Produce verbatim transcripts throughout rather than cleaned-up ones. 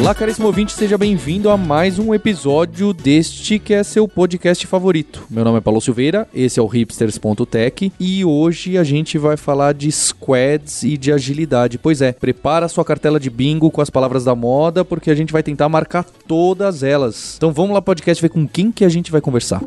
Olá, caríssimo ouvinte, seja bem-vindo a mais um episódio deste que é seu podcast favorito. Meu nome é Paulo Silveira, esse é o Hipsters.tech e hoje a gente vai falar de squads e de agilidade. Pois é, prepara a sua cartela de bingo com as palavras da moda, porque a gente vai tentar marcar todas elas. Então vamos lá, podcast, ver com quem que a gente vai conversar.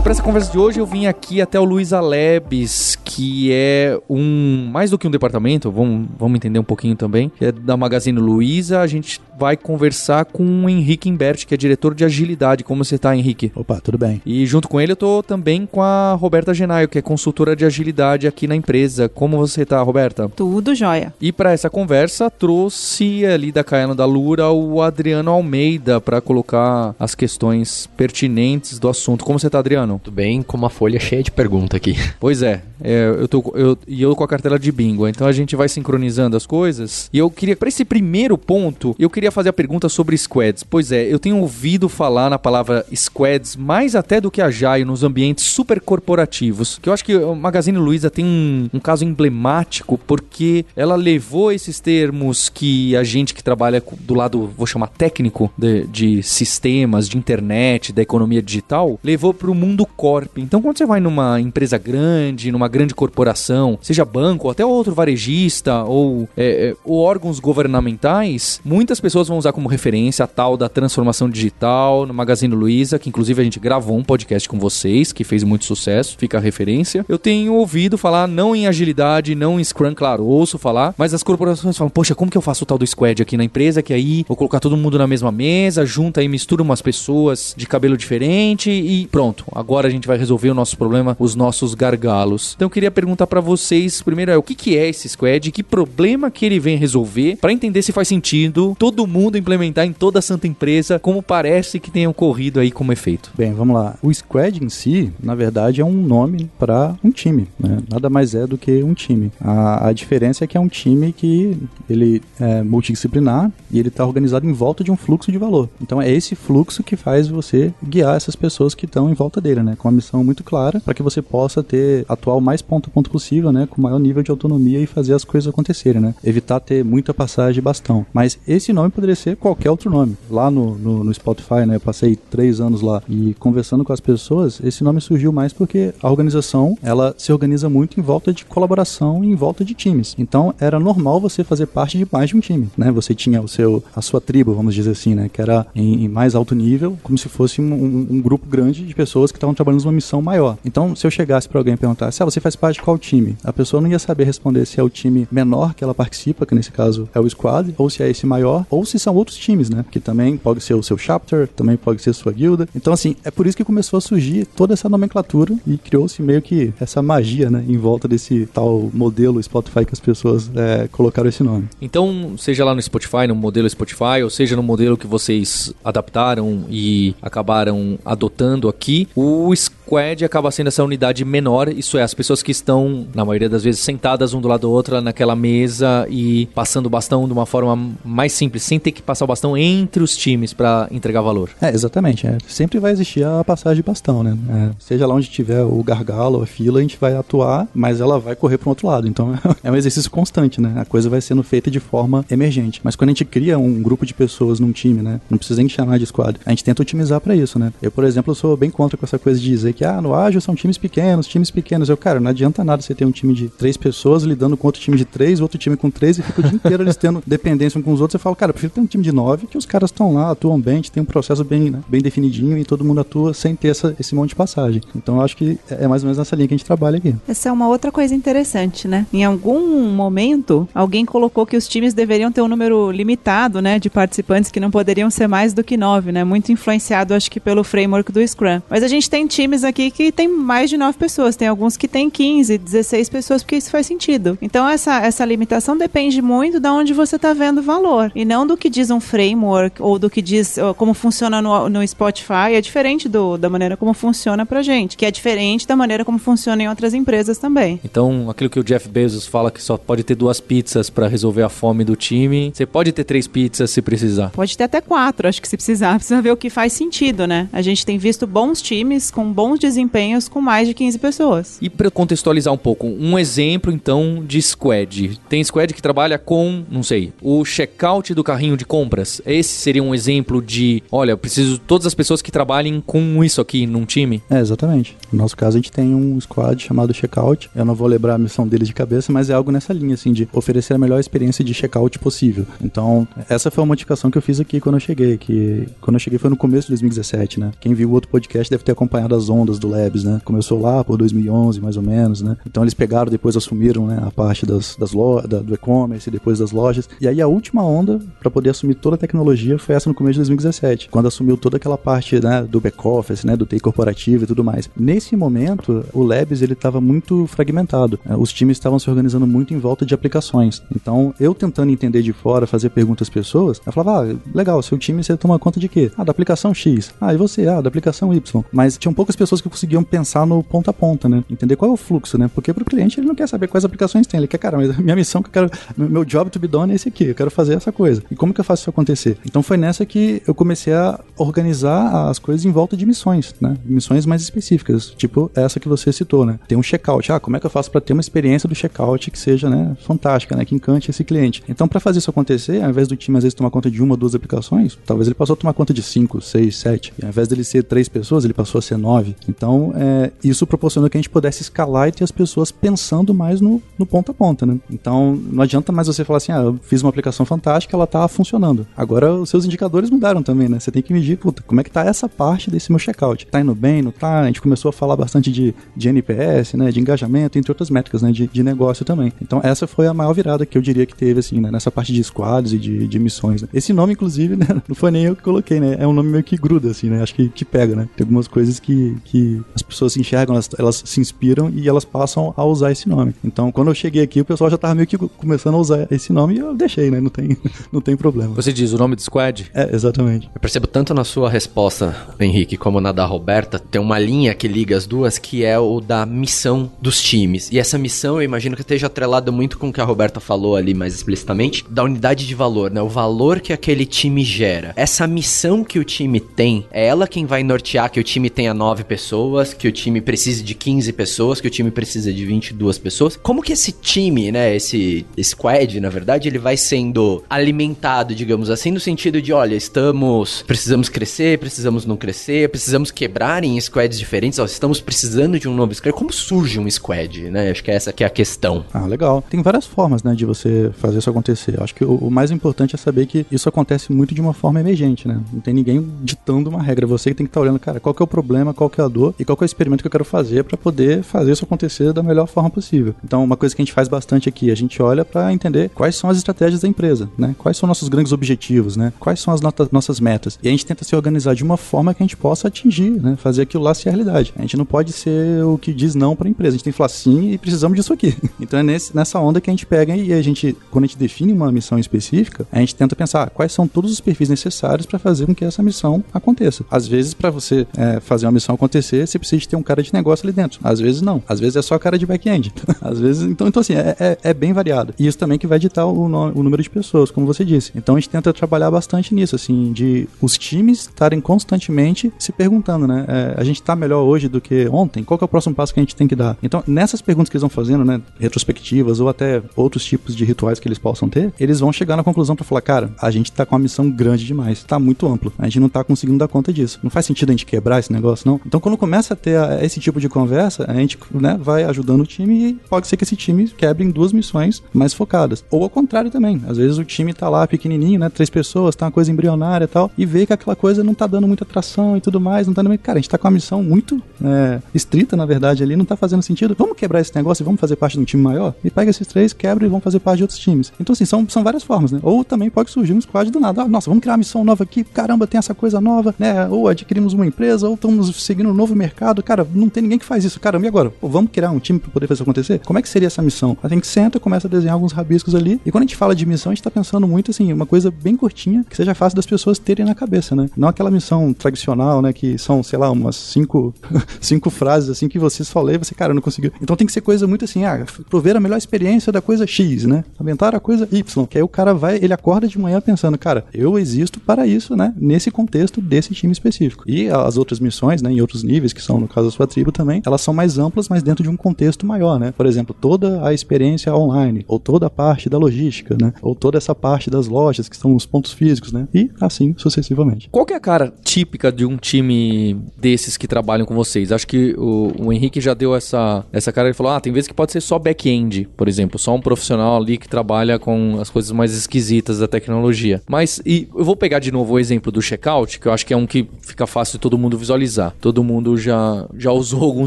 Para essa conversa de hoje eu vim aqui até o Luiza Labs, que é um mais do que um departamento, vamos, vamos entender um pouquinho também, é da Magazine Luiza. A gente vai conversar com o Henrique Imbert, que é diretor de agilidade. Como você tá, Henrique? Opa, tudo bem. E junto com ele eu tô também com a Roberta Genaio, que é consultora de agilidade aqui na empresa. Como você tá, Roberta? Tudo jóia. E para essa conversa trouxe ali da Caiana da Lura o Adriano Almeida para colocar as questões pertinentes do assunto. Como você tá, Adriano? Tudo bem, com uma folha cheia de pergunta aqui. Pois é, é eu tô, eu, e eu com a cartela de bingo, então a gente vai sincronizando as coisas. E eu queria, para esse primeiro ponto, eu queria fazer a pergunta sobre squads. Pois é, eu tenho ouvido falar na palavra squads mais até do que agile nos ambientes super corporativos, que eu acho que o Magazine Luiza tem um, um caso emblemático, porque ela levou esses termos que a gente que trabalha do lado, vou chamar técnico, de, de sistemas, de internet, da economia digital, levou para o mundo corp. Então, quando você vai numa empresa grande, numa grande corporação, seja banco, ou até outro varejista, ou, é, ou órgãos governamentais, muitas pessoas vão usar como referência a tal da transformação digital. No Magazine Luiza, que inclusive a gente gravou um podcast com vocês, que fez muito sucesso, fica a referência. Eu tenho ouvido falar não em agilidade, não em Scrum, claro, ouço falar, mas as corporações falam, poxa, como que eu faço o tal do squad aqui na empresa, que aí vou colocar todo mundo na mesma mesa, junta e mistura umas pessoas de cabelo diferente e pronto, agora a gente vai resolver o nosso problema, os nossos gargalos. Então eu queria perguntar pra vocês primeiro, é, o que, que é esse squad, que problema que ele vem resolver, pra entender se faz sentido todo mundo implementar em toda a santa empresa, como parece que tenha ocorrido aí como efeito. Bem, vamos lá. O squad em si, na verdade, é um nome pra um time, né? Nada mais é do que um time. A, a diferença é que é um time que ele é multidisciplinar e ele tá organizado em volta de um fluxo de valor. Então é esse fluxo que faz você guiar essas pessoas que estão em volta dele, né? Né, com uma missão muito clara, para que você possa ter atuar o mais ponto a ponto possível, né, com o maior nível de autonomia e fazer as coisas acontecerem, né, evitar ter muita passagem de bastão. Mas esse nome poderia ser qualquer outro nome. Lá no, no, no Spotify, né, eu passei três anos lá e conversando com as pessoas, esse nome surgiu mais porque a organização, ela se organiza muito em volta de colaboração e em volta de times. Então, era normal você fazer parte de mais de um time, né, você tinha o seu, a sua tribo, vamos dizer assim, né, que era em, em mais alto nível, como se fosse um, um, um grupo grande de pessoas que estavam trabalhando numa missão maior. Então, se eu chegasse pra alguém e perguntasse, ah, você faz parte de qual time? A pessoa não ia saber responder se é o time menor que ela participa, que nesse caso é o squad, ou se é esse maior, ou se são outros times, né? Que também pode ser o seu chapter, também pode ser a sua guilda. Então, assim, é por isso que começou a surgir toda essa nomenclatura e criou-se meio que essa magia, né? Em volta desse tal modelo Spotify que as pessoas é, colocaram esse nome. Então, seja lá no Spotify, no modelo Spotify, ou seja no modelo que vocês adaptaram e acabaram adotando aqui, o O squad acaba sendo essa unidade menor, isso é, as pessoas que estão, na maioria das vezes, sentadas um do lado da outra naquela mesa e passando o bastão de uma forma mais simples, sem ter que passar o bastão entre os times para entregar valor. É, exatamente. É. Sempre vai existir a passagem de bastão, né? É. Seja lá onde tiver o gargalo, a fila, a gente vai atuar, mas ela vai correr para um outro lado. Então, é um exercício constante, né? A coisa vai sendo feita de forma emergente. Mas quando a gente cria um grupo de pessoas num time, né? Não precisa nem chamar de squad. A gente tenta otimizar para isso, né? Eu, por exemplo, sou bem contra com essa coisa dizer que, ah, no ágil são times pequenos, times pequenos. Eu, cara, não adianta nada você ter um time de três pessoas lidando com outro time de três, outro time com três, e fica o dia inteiro eles tendo dependência uns com os outros. Você fala, cara, eu prefiro ter um time de nove, que os caras estão lá, atuam bem, a gente tem um processo bem, né, bem definidinho e todo mundo atua sem ter essa, esse monte de passagem. Então, eu acho que é mais ou menos nessa linha que a gente trabalha aqui. Essa é uma outra coisa interessante, né? Em algum momento, alguém colocou que os times deveriam ter um número limitado, né, de participantes, que não poderiam ser mais do que nove, né? Muito influenciado, acho que, pelo framework do Scrum. Mas a gente tem times aqui que tem mais de nove pessoas, tem alguns que tem quinze, dezesseis pessoas, porque isso faz sentido. Então essa, essa limitação depende muito de onde você está vendo o valor, e não do que diz um framework ou do que diz como funciona no, no Spotify. É diferente do, da maneira como funciona pra gente, que é diferente da maneira como funciona em outras empresas também. Então aquilo que o Jeff Bezos fala, que só pode ter duas pizzas para resolver a fome do time, você pode ter três pizzas se precisar. Pode ter até quatro, acho que se precisar. Precisa ver o que faz sentido, né? A gente tem visto bons times com bons desempenhos com mais de quinze pessoas. E para contextualizar um pouco, um exemplo então de squad. Tem squad que trabalha com, não sei, o checkout do carrinho de compras. Esse seria um exemplo de, olha, eu preciso de todas as pessoas que trabalhem com isso aqui num time? É, exatamente. No nosso caso, a gente tem um squad chamado checkout. Eu não vou lembrar a missão deles de cabeça, mas é algo nessa linha, assim, de oferecer a melhor experiência de checkout possível. Então, essa foi uma modificação que eu fiz aqui quando eu cheguei, que quando eu cheguei foi no começo de dois mil e dezessete, né? Quem viu o outro podcast deve ter acompanhado as ondas do Labs, né? Começou lá por dois mil e onze, mais ou menos, né? Então, eles pegaram, depois assumiram, né, a parte das, das lo- da, do e-commerce, depois das lojas. E aí, a última onda, para poder assumir toda a tecnologia, foi essa no começo de dois mil e dezessete, quando assumiu toda aquela parte, né, do back-office, né, do T I corporativo e tudo mais. Nesse momento, o Labs, ele estava muito fragmentado. Os times estavam se organizando muito em volta de aplicações. Então, eu tentando entender de fora, fazer perguntas às pessoas, eu falava, ah, legal, seu time, você toma conta de quê? Ah, da aplicação X. Ah, e você? Ah, da aplicação Y. Mas tinham poucas pessoas que conseguiam pensar no ponta a ponta, né? Entender qual é o fluxo, né? Porque pro cliente, ele não quer saber quais aplicações tem. Ele quer, cara, mas a minha missão, que eu quero, meu job to be done é esse aqui. Eu quero fazer essa coisa. E como que eu faço isso acontecer? Então, foi nessa que eu comecei a organizar as coisas em volta de missões, né? Missões mais específicas, tipo essa que você citou, né? Tem um checkout. Ah, como é que eu faço para ter uma experiência do checkout que seja, né, fantástica, né, que encante esse cliente? Então, para fazer isso acontecer, ao invés do time, às vezes, tomar conta de uma ou duas aplicações, talvez ele passou a tomar conta de cinco, seis, sete. E ao invés dele ser três pessoas, ele passou a ser nove. Então, é, isso proporcionou que a gente pudesse escalar e ter as pessoas pensando mais no, no ponta a ponta, né? Então, não adianta mais você falar assim, ah, eu fiz uma aplicação fantástica, ela tá funcionando. Agora, os seus indicadores mudaram também, né? Você tem que medir, puta, como é que tá essa parte desse meu checkout? Tá indo bem, não tá? A gente começou a falar bastante de, de N P S, né? De engajamento, entre outras métricas, né? De, de negócio também. Então, essa foi a maior virada que eu diria que teve, assim, né? Nessa parte de squads e de, de missões, né? Esse nome, inclusive, né? Não foi nem eu que coloquei, né? É um nome meio que gruda, assim, né? Acho que te pega, né? Tem algumas coisas que, que as pessoas se enxergam, elas, elas se inspiram e elas passam a usar esse nome. Então, quando eu cheguei aqui, o pessoal já tava meio que começando a usar esse nome e eu deixei, né? Não tem, não tem problema. Você diz o nome do squad? É, exatamente. Eu percebo tanto na sua resposta, Henrique, como na da Roberta, tem uma linha que liga as duas, que é o da missão dos times. E essa missão, eu imagino que esteja atrelada muito com o que a Roberta falou ali mais explicitamente, da unidade de valor, né? O valor que aquele time gera. Essa missão que o time tem, é ela quem vai nortear que o time tenha nove pessoas, que o time precise de quinze pessoas, que o time precisa de vinte e duas pessoas. Como que esse time, né, esse squad, na verdade, ele vai sendo alimentado, digamos assim, no sentido de, olha, estamos, precisamos crescer, precisamos não crescer, precisamos quebrar em squads diferentes, ó, estamos precisando de um novo squad. Como surge um squad, né? Acho que essa que é a questão. Ah, legal. Tem várias formas, né, de você fazer isso acontecer. Acho que o, o mais importante é saber que isso acontece muito de uma forma emergente, né? Não tem ninguém ditando uma regra. Você que tem que estar olhando, cara, qual que é o problema, qual que é a dor e qual que é o experimento que eu quero fazer para poder fazer isso acontecer da melhor forma possível. Então, uma coisa que a gente faz bastante aqui, a gente olha para entender quais são as estratégias da empresa, né? Quais são nossos grandes objetivos, né? Quais são as notas, nossas metas. E a gente tenta se organizar de uma forma que a gente possa atingir, né? Fazer aquilo lá ser realidade. A gente não pode ser o que diz não para a empresa. A gente tem que falar sim e precisamos disso aqui. Então, é nesse, nessa onda que a gente pega e a gente, quando a gente define uma missão específica, a gente tenta pensar quais são todos os perfis necessários para fazer com que essa missão aconteça. Às vezes, para você é, fazer uma missão acontecer, você precisa ter um cara de negócio ali dentro. Às vezes, não. Às vezes, é só cara de back-end. Às vezes, então, então assim, é, é, é bem variado. E isso também que vai ditar o, no, o número de pessoas, como você disse. Então, a gente tenta trabalhar bastante nisso, assim, de os times estarem constantemente se perguntando, né? É, a gente tá melhor hoje do que ontem? Qual que é o próximo passo que a gente tem que dar? Então, nessas perguntas que eles vão fazendo, né? Retrospectivas ou até outros tipos de rituais que eles possam ter, eles vão chegar na conclusão pra falar, cara, a gente tá com uma missão grande demais, tá muito amplo, a gente não tá conseguindo dar conta disso. Não faz sentido a gente quebrar esse negócio, não? Então, quando começa a ter a, esse tipo de conversa, a gente, né, vai ajudando o time e pode ser que esse time quebre em duas missões mais focadas. Ou ao contrário também. Às vezes o time tá lá pequenininho, né, três pessoas, tá uma coisa embrionária e tal, e vê que aquela coisa não tá dando muita atração e tudo mais, não tá dando muito... Cara, a gente tá com uma missão muito é, estrita, na verdade, ali, não tá fazendo sentido. Vamos quebrar esse negócio e vamos fazer parte de um time maior? E pega esses três, quebra e vão fazer parte de outros times. Então, assim, são, são várias formas, né? Ou também pode surgir um squad do nada. Ah, nossa, vamos criar uma missão nova aqui, caramba, tem essa coisa nova, né? Ou adquirimos uma empresa, ou estamos seguindo novo mercado, cara, não tem ninguém que faz isso, caramba, e agora? Pô, vamos criar um time para poder fazer isso acontecer? Como é que seria essa missão? A gente senta, começa a desenhar alguns rabiscos ali, e quando a gente fala de missão, a gente tá pensando muito, assim, uma coisa bem curtinha, que seja fácil das pessoas terem na cabeça, né? Não aquela missão tradicional, né, que são, sei lá, umas cinco, cinco frases, assim, que você só lê e você, cara, não conseguiu. Então tem que ser coisa muito assim, ah, prover a melhor experiência da coisa X, né? Inventar a coisa Y, que aí o cara vai, ele acorda de manhã pensando, cara, eu existo para isso, né? Nesse contexto desse time específico. E as outras missões, né, em outros níveis, que são, no caso da sua tribo também, elas são mais amplas, mas dentro de um contexto maior, né? Por exemplo, toda a experiência online, ou toda a parte da logística, né? Ou toda essa parte das lojas, que são os pontos físicos, né? E assim, sucessivamente. Qual que é a cara típica de um time desses que trabalham com vocês? Acho que o, o Henrique já deu essa, essa cara, ele falou, ah, tem vezes que pode ser só back-end, por exemplo, só um profissional ali que trabalha com as coisas mais esquisitas da tecnologia. Mas, e eu vou pegar de novo o exemplo do checkout, que eu acho que é um que fica fácil de todo mundo visualizar. Todo mundo já, já usou algum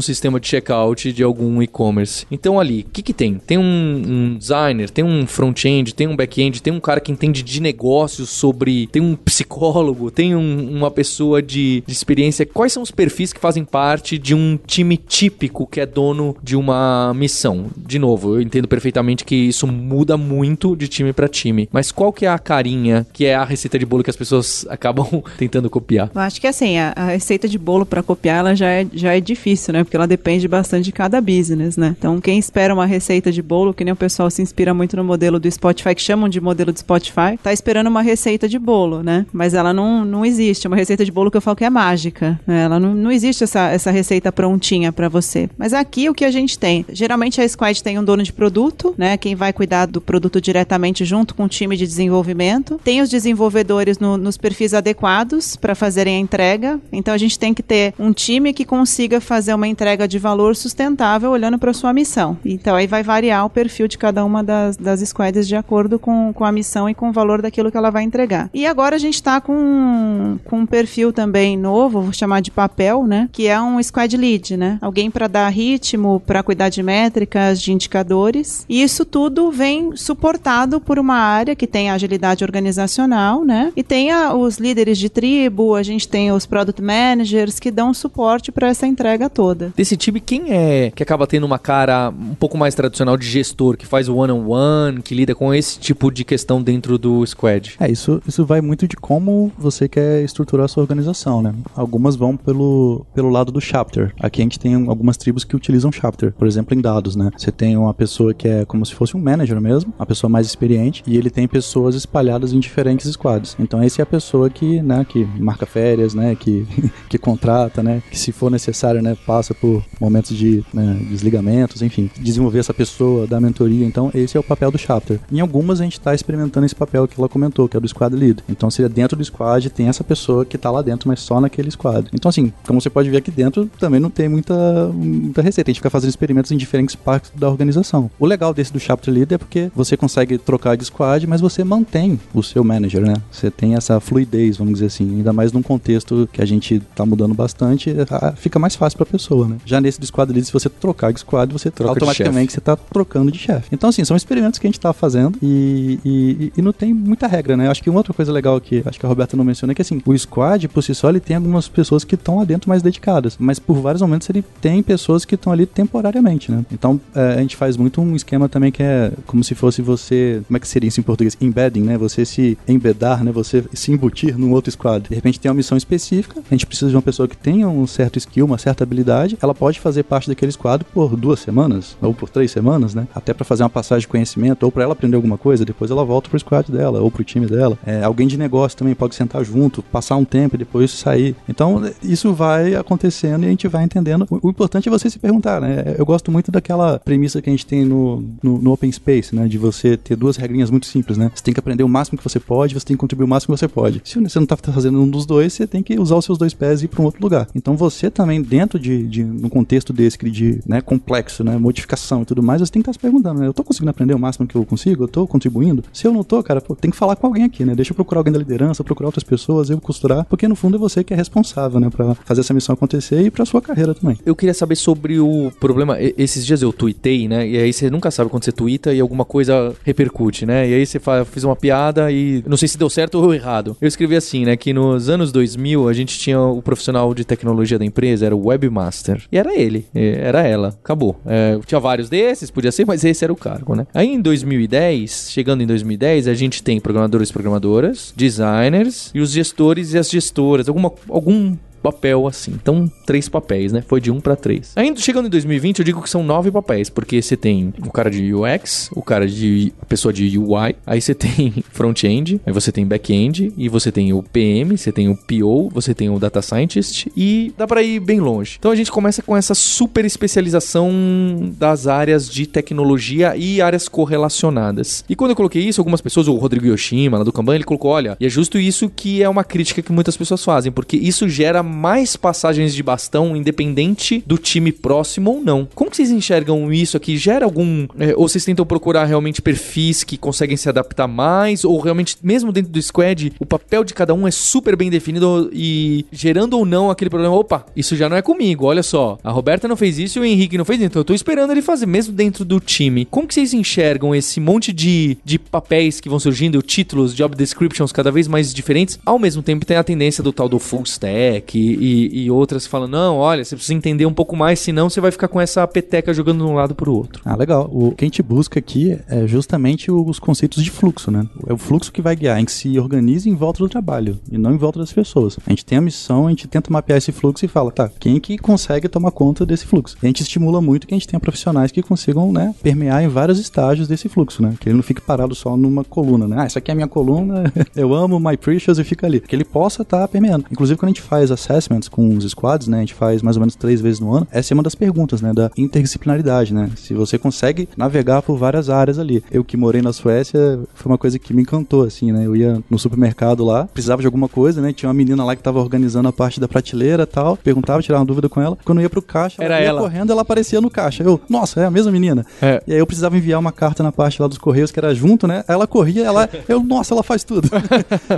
sistema de checkout de algum e-commerce. Então ali, o que que tem? Tem um, um designer, tem um front-end, tem um back-end, tem um cara que entende de negócios sobre... Tem um psicólogo, tem um, uma pessoa de, de experiência. Quais são os perfis que fazem parte de um time típico que é dono de uma missão? De novo, eu entendo perfeitamente que isso muda muito de time para time. Mas qual que é a carinha, que é a receita de bolo que as pessoas acabam tentando copiar? Eu acho que assim, a, a receita de bolo para copiar, ela já é, já é difícil, né? Porque ela depende bastante de cada business, né? Então, quem espera uma receita de bolo, que nem o pessoal se inspira muito no modelo do Spotify, que chamam de modelo do Spotify, tá esperando uma receita de bolo, né? Mas ela não, não existe. É uma receita de bolo que eu falo que é mágica, né? Ela não, não existe essa, essa receita prontinha para você. Mas aqui, o que a gente tem? Geralmente, a squad tem um dono de produto, né? Quem vai cuidar do produto diretamente junto com o time de desenvolvimento. Tem os desenvolvedores no, nos perfis adequados para fazerem a entrega. Então, a gente tem que ter um time que consiga fazer uma entrega de valor sustentável olhando para sua missão. Então, aí vai variar o perfil de cada uma das, das squads de acordo com, com a missão e com o valor daquilo que ela vai entregar. E agora, a gente está com, com um perfil também novo, vou chamar de papel, né? Que é um squad lead, né? Alguém para dar ritmo, para cuidar de métricas, de indicadores. E isso tudo vem suportado por uma área que tem a agilidade organizacional, né? E tem a, os líderes de tribo, a gente tem os product managers que dão suporte para essa entrega toda. Desse time, quem é que acaba tendo uma cara um pouco mais tradicional de gestor, que faz o one-on-one, que lida com esse tipo de questão dentro do squad? É, isso, isso vai muito de como você quer estruturar a sua organização, né? Algumas vão pelo, pelo lado do chapter. Aqui a gente tem algumas tribos que utilizam chapter, por exemplo, em dados, né? Você tem uma pessoa que é como se fosse um manager mesmo, a pessoa mais experiente, e ele tem pessoas espalhadas em diferentes squads. Então, essa é a pessoa que, né, que marca férias, né, que, que contrata, né, que se for necessário, né, passa por momentos de, né, desligamentos, enfim, desenvolver essa pessoa, dar mentoria. Então, esse é o papel do chapter. Em algumas, a gente está experimentando esse papel que ela comentou, que é do squad lead. Então, seria dentro do squad, tem essa pessoa que está lá dentro, mas só naquele squad. Então, assim, como você pode ver aqui dentro, também não tem muita, muita receita. A gente fica fazendo experimentos em diferentes partes da organização. O legal desse do chapter lead é porque você consegue trocar de squad, mas você mantém o seu manager, né? Você tem essa fluidez, vamos dizer assim, ainda mais num contexto que a gente tá mudando bastante, fica mais fácil pra pessoa, né? Já nesse do squad lead, se você trocar de squad, você troca automaticamente, você tá trocando de chefe. Então, assim, são experimentos que a gente tá fazendo e, e, e não tem muita regra, né? Acho que uma outra coisa legal que acho que a Roberta não menciona é que, assim, o squad, por si só, ele tem algumas pessoas que estão lá dentro mais dedicadas, mas por vários momentos ele tem pessoas que estão ali temporariamente, né? Então, é, a gente faz muito um esquema também que é como se fosse você, como é que seria isso em português? Embedding, né? Você se embedar, né? Você se embutir num outro squad. De repente tem uma missão específica, a gente precisa de uma pessoa que tenha um certo skill, uma certa habilidade, ela pode fazer parte daquele squad por duas semanas, ou por três semanas, né? Até pra fazer uma passagem de conhecimento, ou pra ela aprender alguma coisa, depois ela volta pro squad dela, ou pro time dela. É, alguém de negócio também pode sentar junto, passar um tempo e depois sair. Então, isso vai acontecendo e a gente vai entendendo. O, o importante é você se perguntar, né? Eu gosto muito daquela premissa que a gente tem no, no, no Open Space, né? De você ter duas regrinhas muito simples, né? Você tem que aprender o máximo que você pode, você tem que contribuir o máximo que você pode. Se você não tá fazendo um dos dois, você tem que usar os seus dois pés e ir para um outro lugar. Então, você também, dentro de, de um contexto desse, de, né, complexo, né, modificação e tudo mais, você tem que estar se perguntando, né? Eu tô conseguindo aprender o máximo que eu consigo? Eu tô contribuindo? Se eu não tô, cara, pô, tem que falar com alguém aqui, né? Deixa eu procurar alguém da liderança, procurar outras pessoas, eu costurar, porque no fundo é você que é responsável, né, pra fazer essa missão acontecer e pra sua carreira também. Eu queria saber sobre o problema, esses dias eu tuitei, né, e aí você nunca sabe quando você tuita e alguma coisa repercute, né, e aí você faz, fez uma piada e não sei se deu certo ou errado. Eu escrevi assim, né, que nos anos dois mil a gente tinha o profissional de tecnologia tecnologia da empresa era o webmaster. E era ele, era ela, acabou. É, tinha vários desses, podia ser, mas esse era o cargo, né? Aí em dois mil e dez, chegando em dois mil e dez, a gente tem programadores e programadoras, designers e os gestores e as gestoras, alguma, algum... papel assim. Então, três papéis, né? Foi de um para três. Ainda chegando em dois mil e vinte, eu digo que são nove papéis, porque você tem o cara de U X, o cara de... a pessoa de U I, aí você tem front-end, aí você tem back-end, e você tem o P M, você tem o P O, você tem o data scientist, e dá para ir bem longe. Então, a gente começa com essa super especialização das áreas de tecnologia e áreas correlacionadas. E quando eu coloquei isso, algumas pessoas, o Rodrigo Yoshima, lá do Kanban, ele colocou, olha, e é justo isso que é uma crítica que muitas pessoas fazem, porque isso gera mais passagens de bastão, independente do time próximo ou não. Como que vocês enxergam isso aqui? Gera algum... É, ou vocês tentam procurar realmente perfis que conseguem se adaptar mais? Ou realmente, mesmo dentro do squad, o papel de cada um é super bem definido e gerando ou não aquele problema, opa, isso já não é comigo, olha só. A Roberta não fez isso e o Henrique não fez isso, então eu tô esperando ele fazer, mesmo dentro do time. Como que vocês enxergam esse monte de, de papéis que vão surgindo, títulos, job descriptions cada vez mais diferentes? Ao mesmo tempo tem a tendência do tal do full stack, E, e, e outras falam, não, olha, você precisa entender um pouco mais, senão você vai ficar com essa peteca jogando de um lado pro outro. Ah, legal. O que a gente busca aqui é justamente os conceitos de fluxo, né? É o fluxo que vai guiar, a gente se organiza em volta do trabalho e não em volta das pessoas. A gente tem a missão, a gente tenta mapear esse fluxo e fala, tá, quem que consegue tomar conta desse fluxo? E a gente estimula muito que a gente tenha profissionais que consigam, né, permear em vários estágios desse fluxo, né? Que ele não fique parado só numa coluna, né? Ah, isso aqui é a minha coluna, eu amo my precious e fica ali. Que ele possa estar tá permeando. Inclusive, quando a gente faz acesso com os squads, né, a gente faz mais ou menos três vezes no ano, essa é uma das perguntas, né, da interdisciplinaridade, né, se você consegue navegar por várias áreas ali. Eu que morei na Suécia, foi uma coisa que me encantou, assim, né, eu ia no supermercado lá, precisava de alguma coisa, né, tinha uma menina lá que tava organizando a parte da prateleira e tal, perguntava, tirava uma dúvida com ela, quando eu ia pro caixa, ela ia ela. correndo, ela aparecia no caixa, eu, nossa, é a mesma menina, é. E aí eu precisava enviar uma carta na parte lá dos correios, que era junto, né, ela corria, ela, eu, nossa, ela faz tudo.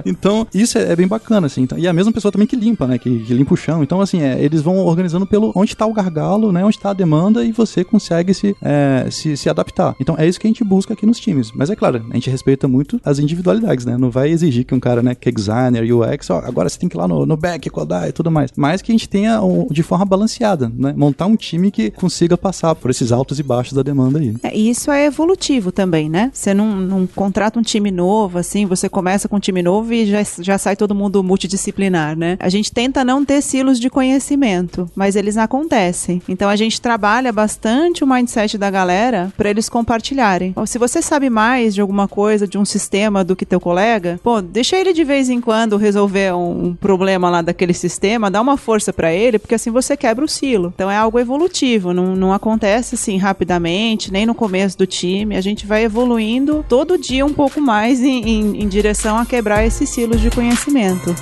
Então, isso é, é bem bacana, assim, então, e a mesma pessoa também que limpa, né, que que limpa o chão. Então, assim, é, eles vão organizando pelo onde está o gargalo, né? Onde está a demanda e você consegue se, é, se, se adaptar. Então, é isso que a gente busca aqui nos times. Mas, é claro, a gente respeita muito as individualidades, né? Não vai exigir que um cara, né, que é designer, U X, ó, agora você tem que ir lá no, no back, codar e tudo mais. Mas que a gente tenha um, de forma balanceada, né? Montar um time que consiga passar por esses altos e baixos da demanda aí. É, e isso é evolutivo também, né? Você não, não contrata um time novo, assim, você começa com um time novo e já, já sai todo mundo multidisciplinar, né? A gente tenta não não ter silos de conhecimento, mas eles acontecem. Então, a gente trabalha bastante o mindset da galera para eles compartilharem. Se você sabe mais de alguma coisa, de um sistema do que teu colega, pô, deixa ele de vez em quando resolver um problema lá daquele sistema, dá uma força para ele, porque assim você quebra o silo. Então, é algo evolutivo, não, não acontece assim rapidamente, nem no começo do time. A gente vai evoluindo todo dia um pouco mais em, em, em direção a quebrar esses silos de conhecimento.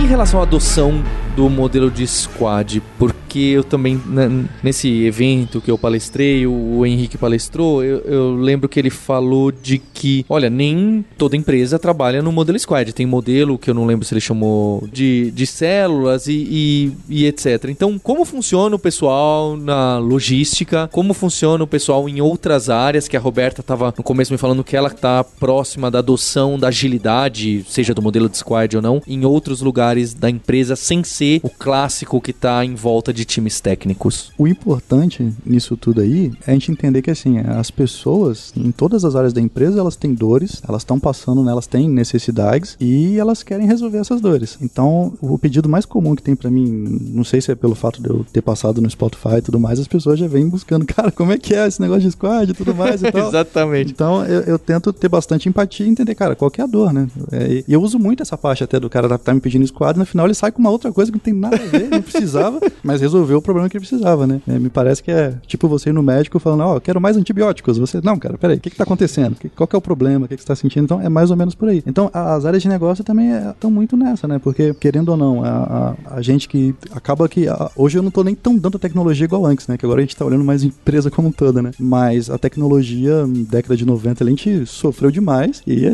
Em relação à adoção do modelo de squad, porque eu também, né, nesse evento que eu palestrei, o Henrique palestrou, eu, eu lembro que ele falou de que, olha, nem toda empresa trabalha no modelo squad, tem modelo que eu não lembro se ele chamou de, de células e, e, e etcétera. Então, como funciona o pessoal na logística, como funciona o pessoal em outras áreas, que a Roberta estava no começo me falando que ela está próxima da adoção, da agilidade, seja do modelo de squad ou não, em outros lugares da empresa, sem ser o clássico que está em volta de times técnicos. O importante nisso tudo aí é a gente entender que, assim, as pessoas em todas as áreas da empresa, elas têm dores, elas estão passando, né, elas têm necessidades e elas querem resolver essas dores. Então, o pedido mais comum que tem pra mim, não sei se é pelo fato de eu ter passado no Spotify e tudo mais, as pessoas já vêm buscando, cara, como é que é esse negócio de squad e tudo mais e tal. Exatamente. Então, eu, eu tento ter bastante empatia e entender, cara, qual que é a dor, né? É, e eu uso muito essa parte até do cara tá, tá me pedindo squad. No final ele sai com uma outra coisa que não tem nada a ver, não precisava, mas resolveu o problema que ele precisava, né? É, me parece que é tipo você ir no médico falando, ó, oh, quero mais antibióticos. Você, não, cara, peraí, o que que tá acontecendo? Que, qual que é o problema? O que que você tá sentindo? Então, é mais ou menos por aí. Então, as áreas de negócio também estão é, muito nessa, né? Porque, querendo ou não, a, a, a gente que acaba que... A, hoje eu não tô nem tão dando tecnologia igual antes, né? Que agora a gente tá olhando mais empresa como um todo, né? Mas a tecnologia, década de noventa, a gente sofreu demais e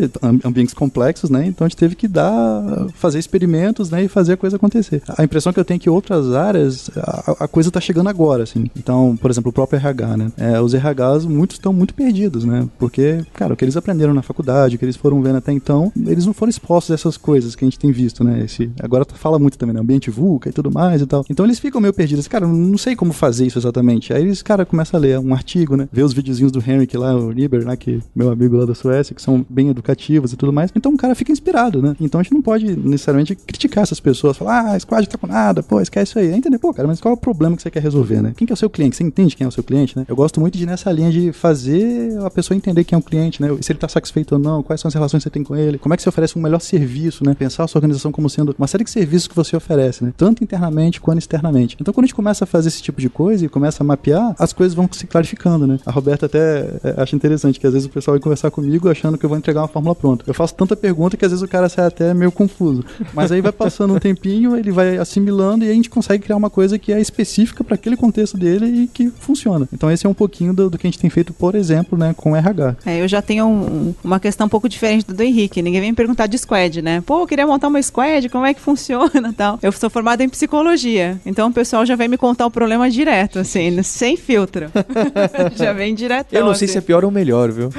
ambientes complexos, né? Então, a gente teve que dar... fazer experimentos, né? E fazer a coisa acontecer. A impressão que eu tenho é que outras áreas, a, a coisa tá chegando agora, assim. Então, por exemplo, o próprio R H, né? É, os R Hs, muitos estão muito perdidos, né? Porque, cara, o que eles aprenderam na faculdade, o que eles foram vendo até então, eles não foram expostos a essas coisas que a gente tem visto, né? Esse, agora fala muito também, né? Ambiente VUCA e tudo mais e tal. Então, eles ficam meio perdidos. Cara, eu não sei como fazer isso exatamente. Aí eles, cara, começam a ler um artigo, né? Ver os videozinhos do Henrique lá, o Liber, né? Que meu amigo lá da Suécia, que são bem educativos e tudo mais. Então, o cara fica inspirado, né? Então, a gente não pode necessariamente criticar essas pessoas, falar, ah, squad tá com nada, pô, esquece isso aí. É entender, pô, cara, mas qual é o problema que você quer resolver, né? Quem que é o seu cliente? Você entende quem é o seu cliente, né? Eu gosto muito de ir nessa linha de fazer a pessoa entender quem é um cliente, né? Se ele tá satisfeito ou não, quais são as relações que você tem com ele, como é que você oferece um melhor serviço, né? Pensar a sua organização como sendo uma série de serviços que você oferece, né? Tanto internamente quanto externamente. Então, quando a gente começa a fazer esse tipo de coisa e começa a mapear, as coisas vão se clarificando, né? A Roberta até acha interessante que às vezes o pessoal vai conversar comigo achando que eu vou entregar uma fórmula pronta. Eu faço tanta pergunta que às vezes o cara sai até meio confuso. Mas aí vai passando um tempinho, ele vai assimilando e a gente consegue criar uma coisa que é específica para aquele contexto dele e que funciona. Então esse é um pouquinho do, do que a gente tem feito, por exemplo, né, com o R H. É, eu já tenho um, uma questão um pouco diferente do, do Henrique. Ninguém vem me perguntar de squad, né? Pô, eu queria montar uma squad, como é que funciona e tal. Eu sou formada em psicologia, então o pessoal já vem me contar o problema direto, assim, sem filtro. Já vem direto. Eu não sei assim se é pior ou melhor, viu?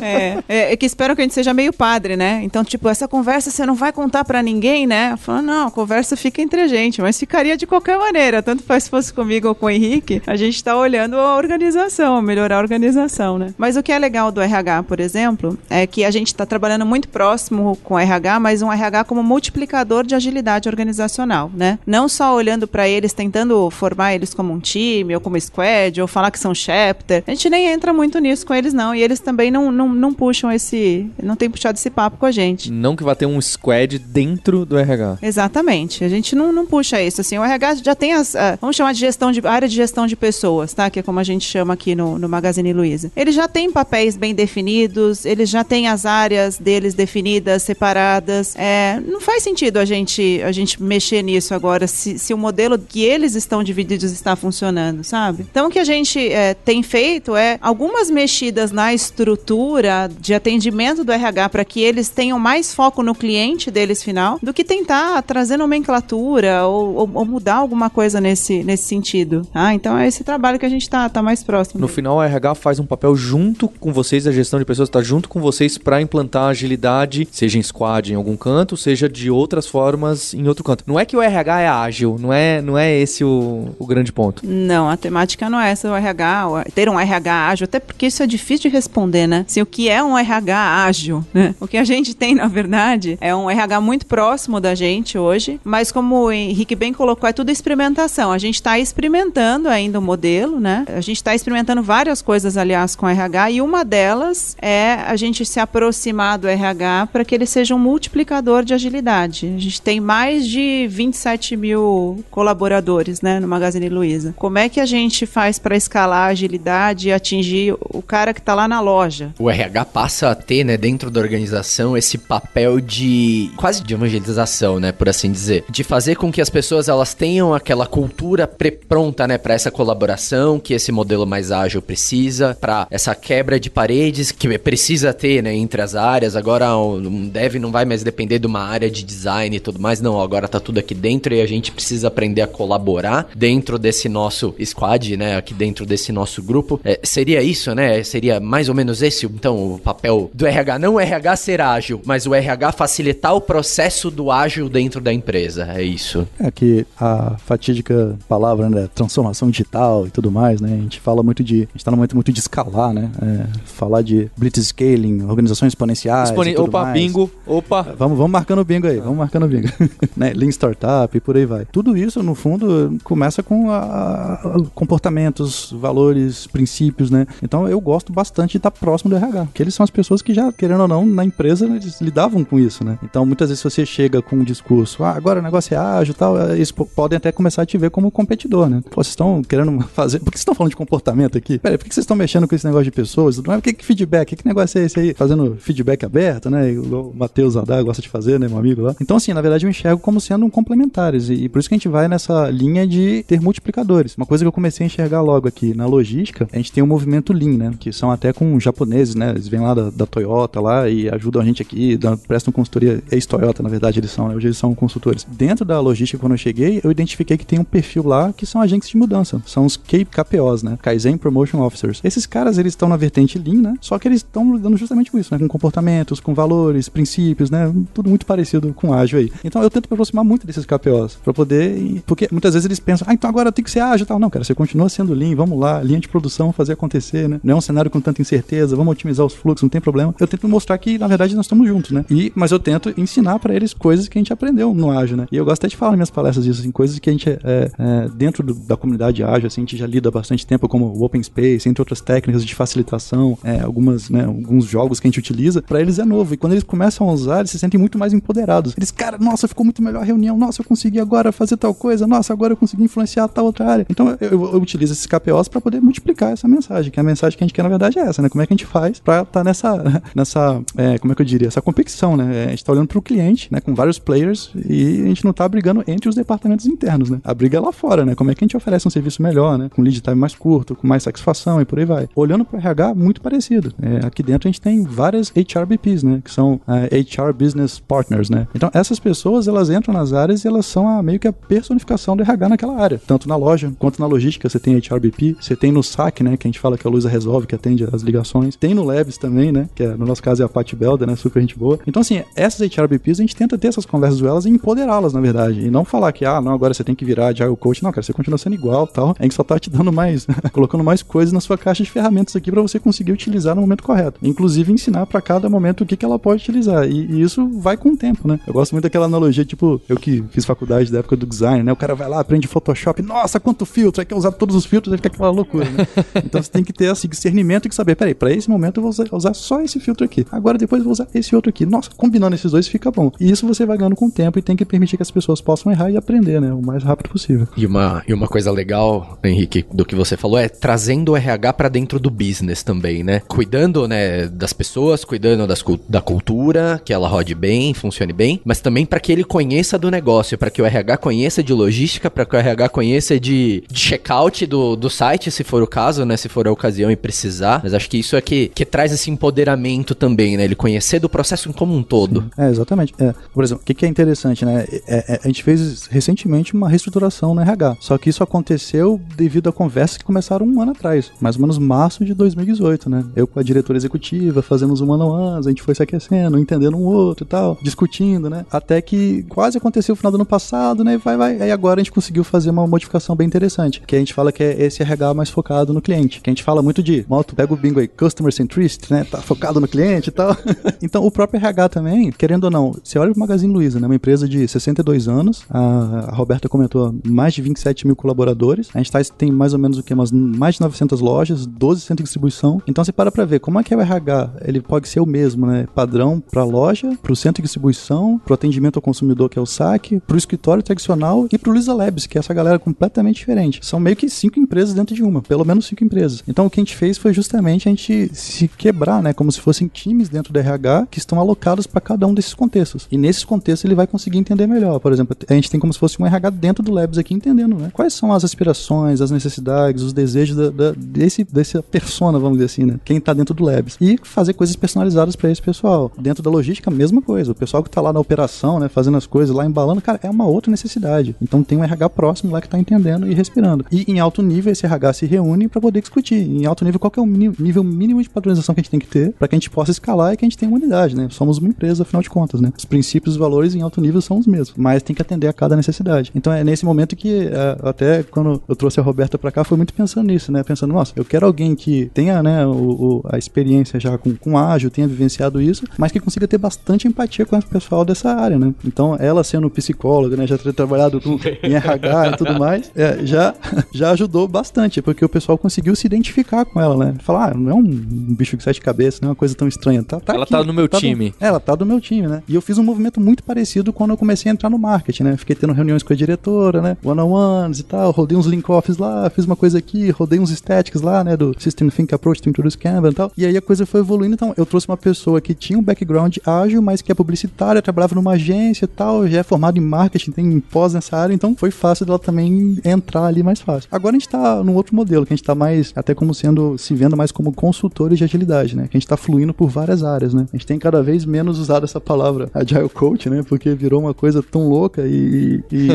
É, é, é que espero que a gente seja meio padre, né? Então, tipo, essa conversa você não vai contar pra ninguém, né? Eu falo, não, a conversa fica entre a gente, mas ficaria de qualquer maneira, tanto faz se fosse comigo ou com o Henrique, a gente tá olhando a organização, melhorar a organização, né? Mas o que é legal do R H, por exemplo, é que a gente tá trabalhando muito próximo com o R H, mas um R H como multiplicador de agilidade organizacional, né? Não só olhando pra eles, tentando formar eles como um time, ou como squad, ou falar que são chapter, a gente nem entra muito nisso com eles, não, e eles também não, não, não puxam esse, não tem puxado esse papo com a gente. Não que vá ter um squad dentro do R H. Exatamente. A gente não, não puxa isso, assim. O R H já tem as... A, vamos chamar de gestão de... área de gestão de pessoas, tá? Que é como a gente chama aqui no, no Magazine Luiza. Ele já tem papéis bem definidos, eles já tem as áreas deles definidas, separadas. É, não faz sentido a gente, a gente mexer nisso agora, se, se o modelo que eles estão divididos está funcionando, sabe? Então, o que a gente é, tem feito é algumas mexidas na estrutura de atendimento do R H para que eles tenham mais foco no cliente deles final do que tentar trazer nomenclatura ou, ou, ou mudar alguma coisa nesse, nesse sentido. Ah, então é esse trabalho que a gente tá, tá mais próximo. No dele. Final, a R H faz um papel junto com vocês, a gestão de pessoas tá junto com vocês para implantar agilidade, seja em squad em algum canto, seja de outras formas em outro canto. Não é que o R H é ágil, não é, não é esse o, o grande ponto. Não, a temática não é essa, o R H, ter um R H ágil, até porque isso é difícil de responder, né? Assim, o que é um R H ágil, né? O que a gente tem, na verdade, é um R H muito próximo da gente hoje, mas como o Henrique bem colocou, é tudo experimentação. A gente está experimentando ainda o modelo, né? A gente está experimentando várias coisas, aliás, com o R H, e uma delas é a gente se aproximar do R H para que ele seja um multiplicador de agilidade. A gente tem mais de vinte e sete mil colaboradores, né, no Magazine Luiza. Como é que a gente faz para escalar a agilidade e atingir o cara que está lá na loja? O R H passa a ter, né, dentro da organização, esse papel de quase de evangelização, né, por assim dizer, de fazer com que as pessoas elas tenham aquela cultura pré-pronta, né, para essa colaboração que esse modelo mais ágil precisa, para essa quebra de paredes que precisa ter, né, entre as áreas. Agora um dev não vai mais depender de uma área de design e tudo mais, não, agora tá tudo aqui dentro e a gente precisa aprender a colaborar dentro desse nosso squad, né, aqui dentro desse nosso grupo. É, seria isso, né, seria mais ou menos esse, então, o papel do R H, não o R H ser ágil, mas o R H facilitar o processo do ágil dentro da empresa, é isso. É que a fatídica palavra, né, transformação digital e tudo mais, né, a gente fala muito de, a gente tá no momento muito de escalar, né, é, falar de blitzscaling, organizações exponenciais Expone- e tudo opa, mais. bingo, opa. Vamos, vamos marcando o bingo aí, vamos marcando o bingo. Né, Lean Startup e por aí vai. Tudo isso, no fundo, começa com a, a, comportamentos, valores, princípios, né, então eu gosto bastante de estar próximo do R H, porque eles são as pessoas que já, querendo ou não, na empresa, eles lidavam com isso, né, então muitas vezes você chega com um discurso, ah, agora o negócio é ágil e tal, eles podem até começar a te te ver como competidor, né? Pô, vocês estão querendo fazer... Por que vocês estão falando de comportamento aqui? Peraí, por que vocês estão mexendo com esse negócio de pessoas? Não é porque que feedback? Que, que negócio é esse aí? Fazendo feedback aberto, né? O Matheus Adá gosta de fazer, né? Meu amigo lá. Então, assim, na verdade, eu enxergo como sendo um complementares. E, e por isso que a gente vai nessa linha de ter multiplicadores. Uma coisa que eu comecei a enxergar logo aqui na logística, a gente tem um movimento Lean, né? Que são até com japoneses, né? Eles vêm lá da, da Toyota lá e ajudam a gente aqui, dão, prestam consultoria. Ex-Toyota, na verdade, eles são, né? Hoje eles são consultores. Dentro da logística, quando eu cheguei, eu identifiquei que tem um perfil lá que são agentes de mudança. São os K P Os, né? Kaizen Promotion Officers. Esses caras, eles estão na vertente Lean, né? Só que eles estão lidando justamente com isso, né? Com comportamentos, com valores, princípios, né? Tudo muito parecido com ágil aí. Então, eu tento me aproximar muito desses K P Os pra poder... Porque muitas vezes eles pensam, ah, então agora tem que ser ágil e tal. Não, cara, você continua sendo Lean, vamos lá, linha de produção, fazer acontecer, né? Não é um cenário com tanta incerteza, vamos otimizar os fluxos, não tem problema. Eu tento mostrar que, na verdade, nós estamos juntos, né? E, mas eu tento ensinar pra eles coisas que a gente aprendeu no ágil, né? E eu gosto até de falar nas minhas palestras disso, assim, coisas que a gente, é, é, dentro do, da comunidade ágil, assim, a gente já lida há bastante tempo, como o Open Space, entre outras técnicas de facilitação, é, algumas, né, alguns jogos que a gente utiliza, pra eles é novo. E quando eles começam a usar, eles se sentem muito mais empoderados. Eles, cara, nossa, ficou muito melhor a reunião, nossa, eu consegui agora fazer tal coisa, nossa, agora eu consegui influenciar tal outra área. Então, eu, eu, eu utilizo esses K P Os pra poder multiplicar essa mensagem, que a mensagem que a gente quer, na verdade, é essa, né? Como é que a gente faz pra estar tá nessa, nessa é, como é que eu diria, essa competição, né? A gente tá olhando pro cliente, né, com vários players, e a gente não tá brigando entre os departamentos internos, né? A briga é lá fora, né? Como é que a gente oferece um serviço melhor, né? Com lead time mais curto, com mais satisfação e por aí vai. Olhando pro R H, muito parecido. É, aqui dentro a gente tem várias H R B Ps, né? Que são uh, H R Business Partners, né? Então, essas pessoas, elas entram nas áreas e elas são a, meio que a personificação do R H naquela área. Tanto na loja, quanto na logística, você tem H R B P, você tem no S A C, né? Que a gente fala que a Luiza resolve, que atende as ligações. Tem no Labs também, né? Que é, no nosso caso é a Paty Belda, né? Super gente boa. Então, assim, essas H R B Ps, a gente tenta ter essas conversas com elas e empoderá-las, na verdade. E não falar que, ah, não, agora você tem que virar de Agile Coach. Não, cara, você continua sendo igual e tal. A gente só tá te dando mais, colocando mais coisas na sua caixa de ferramentas aqui pra você conseguir utilizar no momento correto. Inclusive, ensinar pra cada momento o que, que ela pode utilizar. E, e isso vai com o tempo, né? Eu gosto muito daquela analogia, tipo, eu que fiz faculdade da época do design, né? O cara vai lá, aprende Photoshop. Nossa, quanto filtro! Aí quer usar todos os filtros, aí fica aquela loucura, né? Então, você tem que ter esse discernimento e saber, peraí, pra esse momento eu vou usar, usar só esse filtro aqui. Agora, depois eu vou usar esse outro aqui. Nossa, combinando esses dois fica bom. E isso você vai ganhando com o tempo e tem que permitir que as pessoas possam errar e aprender, né? O mais rápido possível. E uma, e uma coisa legal, Henrique, do que você falou é trazendo o R H pra dentro do business também, né? Cuidando, né, das pessoas, cuidando das, da cultura, que ela rode bem, funcione bem, mas também pra que ele conheça do negócio, pra que o R H conheça de logística, pra que o R H conheça de, de checkout do, do site, se for o caso, né? Se for a ocasião e precisar. Mas acho que isso é que, que traz esse empoderamento também, né? Ele conhecer do processo como um todo. Sim. É, exatamente. É. Por exemplo, o que, que é interessante, né? É, é, a gente fez recentemente uma reestruturação no R H. Só que isso aconteceu devido a conversas que começaram um ano atrás, mais ou menos março de dois mil e dezoito, né? Eu com a diretora executiva, fazemos um ano a ano, a gente foi se aquecendo, entendendo um outro e tal, discutindo, né? Até que quase aconteceu o final do ano passado, né? Vai, vai. Aí agora a gente conseguiu fazer uma modificação bem interessante, que a gente fala que é esse R H mais focado no cliente, que a gente fala muito de, mal, tu pega o bingo aí, customer centricity, né? Tá focado no cliente e tal. Então, o próprio R H também, querendo ou não, você olha pro Magazine Luiza, né? Uma empresa de sessenta e dois anos, a, a Roberta comentou, mais de vinte e sete mil colaboradores, a gente tá, tem mais ou menos o que? Umas, mais de novecentas lojas, doze centros de distribuição. Então, você para pra ver como é que é o R H, ele pode ser o mesmo, né? Padrão pra loja, pro centro de distribuição, pro atendimento ao consumidor, que é o S A C, pro escritório tradicional e pro Luiza Labs, que é essa galera completamente diferente. São meio que cinco empresas dentro de uma, pelo menos cinco empresas. Então, o que a gente fez foi justamente a gente se quebrar, né? Como se fossem times dentro do R H que estão alocados para cada um desses contextos. E nesses contextos ele vai conseguir entender melhor. Por exemplo, a gente tem como se fosse um R H dentro do Labs aqui, entendendo, né? Quais são as aspirações, as necessidades, os desejos da, da, desse, dessa persona, vamos dizer assim, né? Quem tá dentro do Labs. E fazer coisas personalizadas para esse pessoal. Dentro da logística, a mesma coisa. O pessoal que tá lá na operação, né? Fazendo as coisas, lá embalando, cara, é uma outra necessidade. Então tem um R H próximo lá que tá entendendo e respirando. E em alto nível, esse R H se reúne para poder discutir. Em alto nível, qual que é o nível mínimo de padronização que a gente tem que ter para que a gente possa escalar e que a gente tenha uma unidade, né? Somos uma empresa, afinal de contas, né? Os princípios, os valores em alto nível são os mesmos, mas tem que atender a cada necessidade. Então é nesse momento que uh, até quando eu trouxe a Roberta pra cá, foi muito pensando nisso, né? Pensando, nossa, eu quero alguém que tenha, né, o, o, a experiência já com, com ágil, tenha vivenciado isso, mas que consiga ter bastante empatia com o pessoal dessa área, né? Então ela sendo psicóloga, né? Já ter trabalhado com, em R H e tudo mais, é, já, já ajudou bastante, porque o pessoal conseguiu se identificar com ela, né? Falar, ah, não é um bicho de sete cabeças, não é uma coisa tão estranha. Tá, tá ela aqui, tá no meu tá time. Do, ela tá do meu time, né? E eu fiz um movimento muito parecido quando eu comecei a entrar no marketing, né? Fiquei tendo reuniões com a diretora, né? One-on-ones e tal, rodei uns link-offs lá, fiz uma coisa aqui, rodei uns estéticos lá, né? Do System Think Approach to Introduce Kanban e tal. E aí a coisa foi evoluindo, então eu trouxe uma pessoa que tinha um background ágil, mas que é publicitária, trabalhava numa agência e tal, já é formada em marketing, tem pós nessa área, então foi fácil dela também entrar ali mais fácil. Agora a gente tá num outro modelo, que a gente tá mais, até como sendo, se vendo mais como consultores de agilidade, né? Que a gente tá fluindo por várias áreas, né? A gente tem cada vez menos usado essa palavra Agile Coach, né? Porque virou uma coisa tão louca e... e...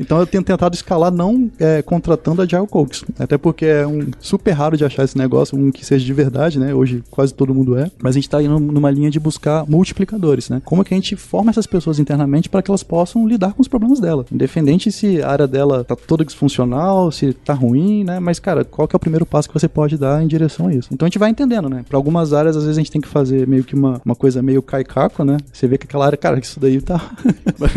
Então eu tenho tentado escalar não é, contratando Agile Coaches, até porque é um super raro de achar esse negócio, um que seja de verdade, né? Hoje quase todo mundo é, mas a gente tá indo numa linha de buscar multiplicadores, né? Como é que a gente forma essas pessoas internamente para que elas possam lidar com os problemas dela, independente se a área dela tá toda disfuncional, se tá ruim, né? Mas, cara, qual que é o primeiro passo que você pode dar em direção a isso? Então a gente vai entendendo, né? Para algumas áreas, às vezes a gente tem que fazer meio que uma, uma coisa meio caicaco, né? Você vê que aquela área, cara, isso daí tá...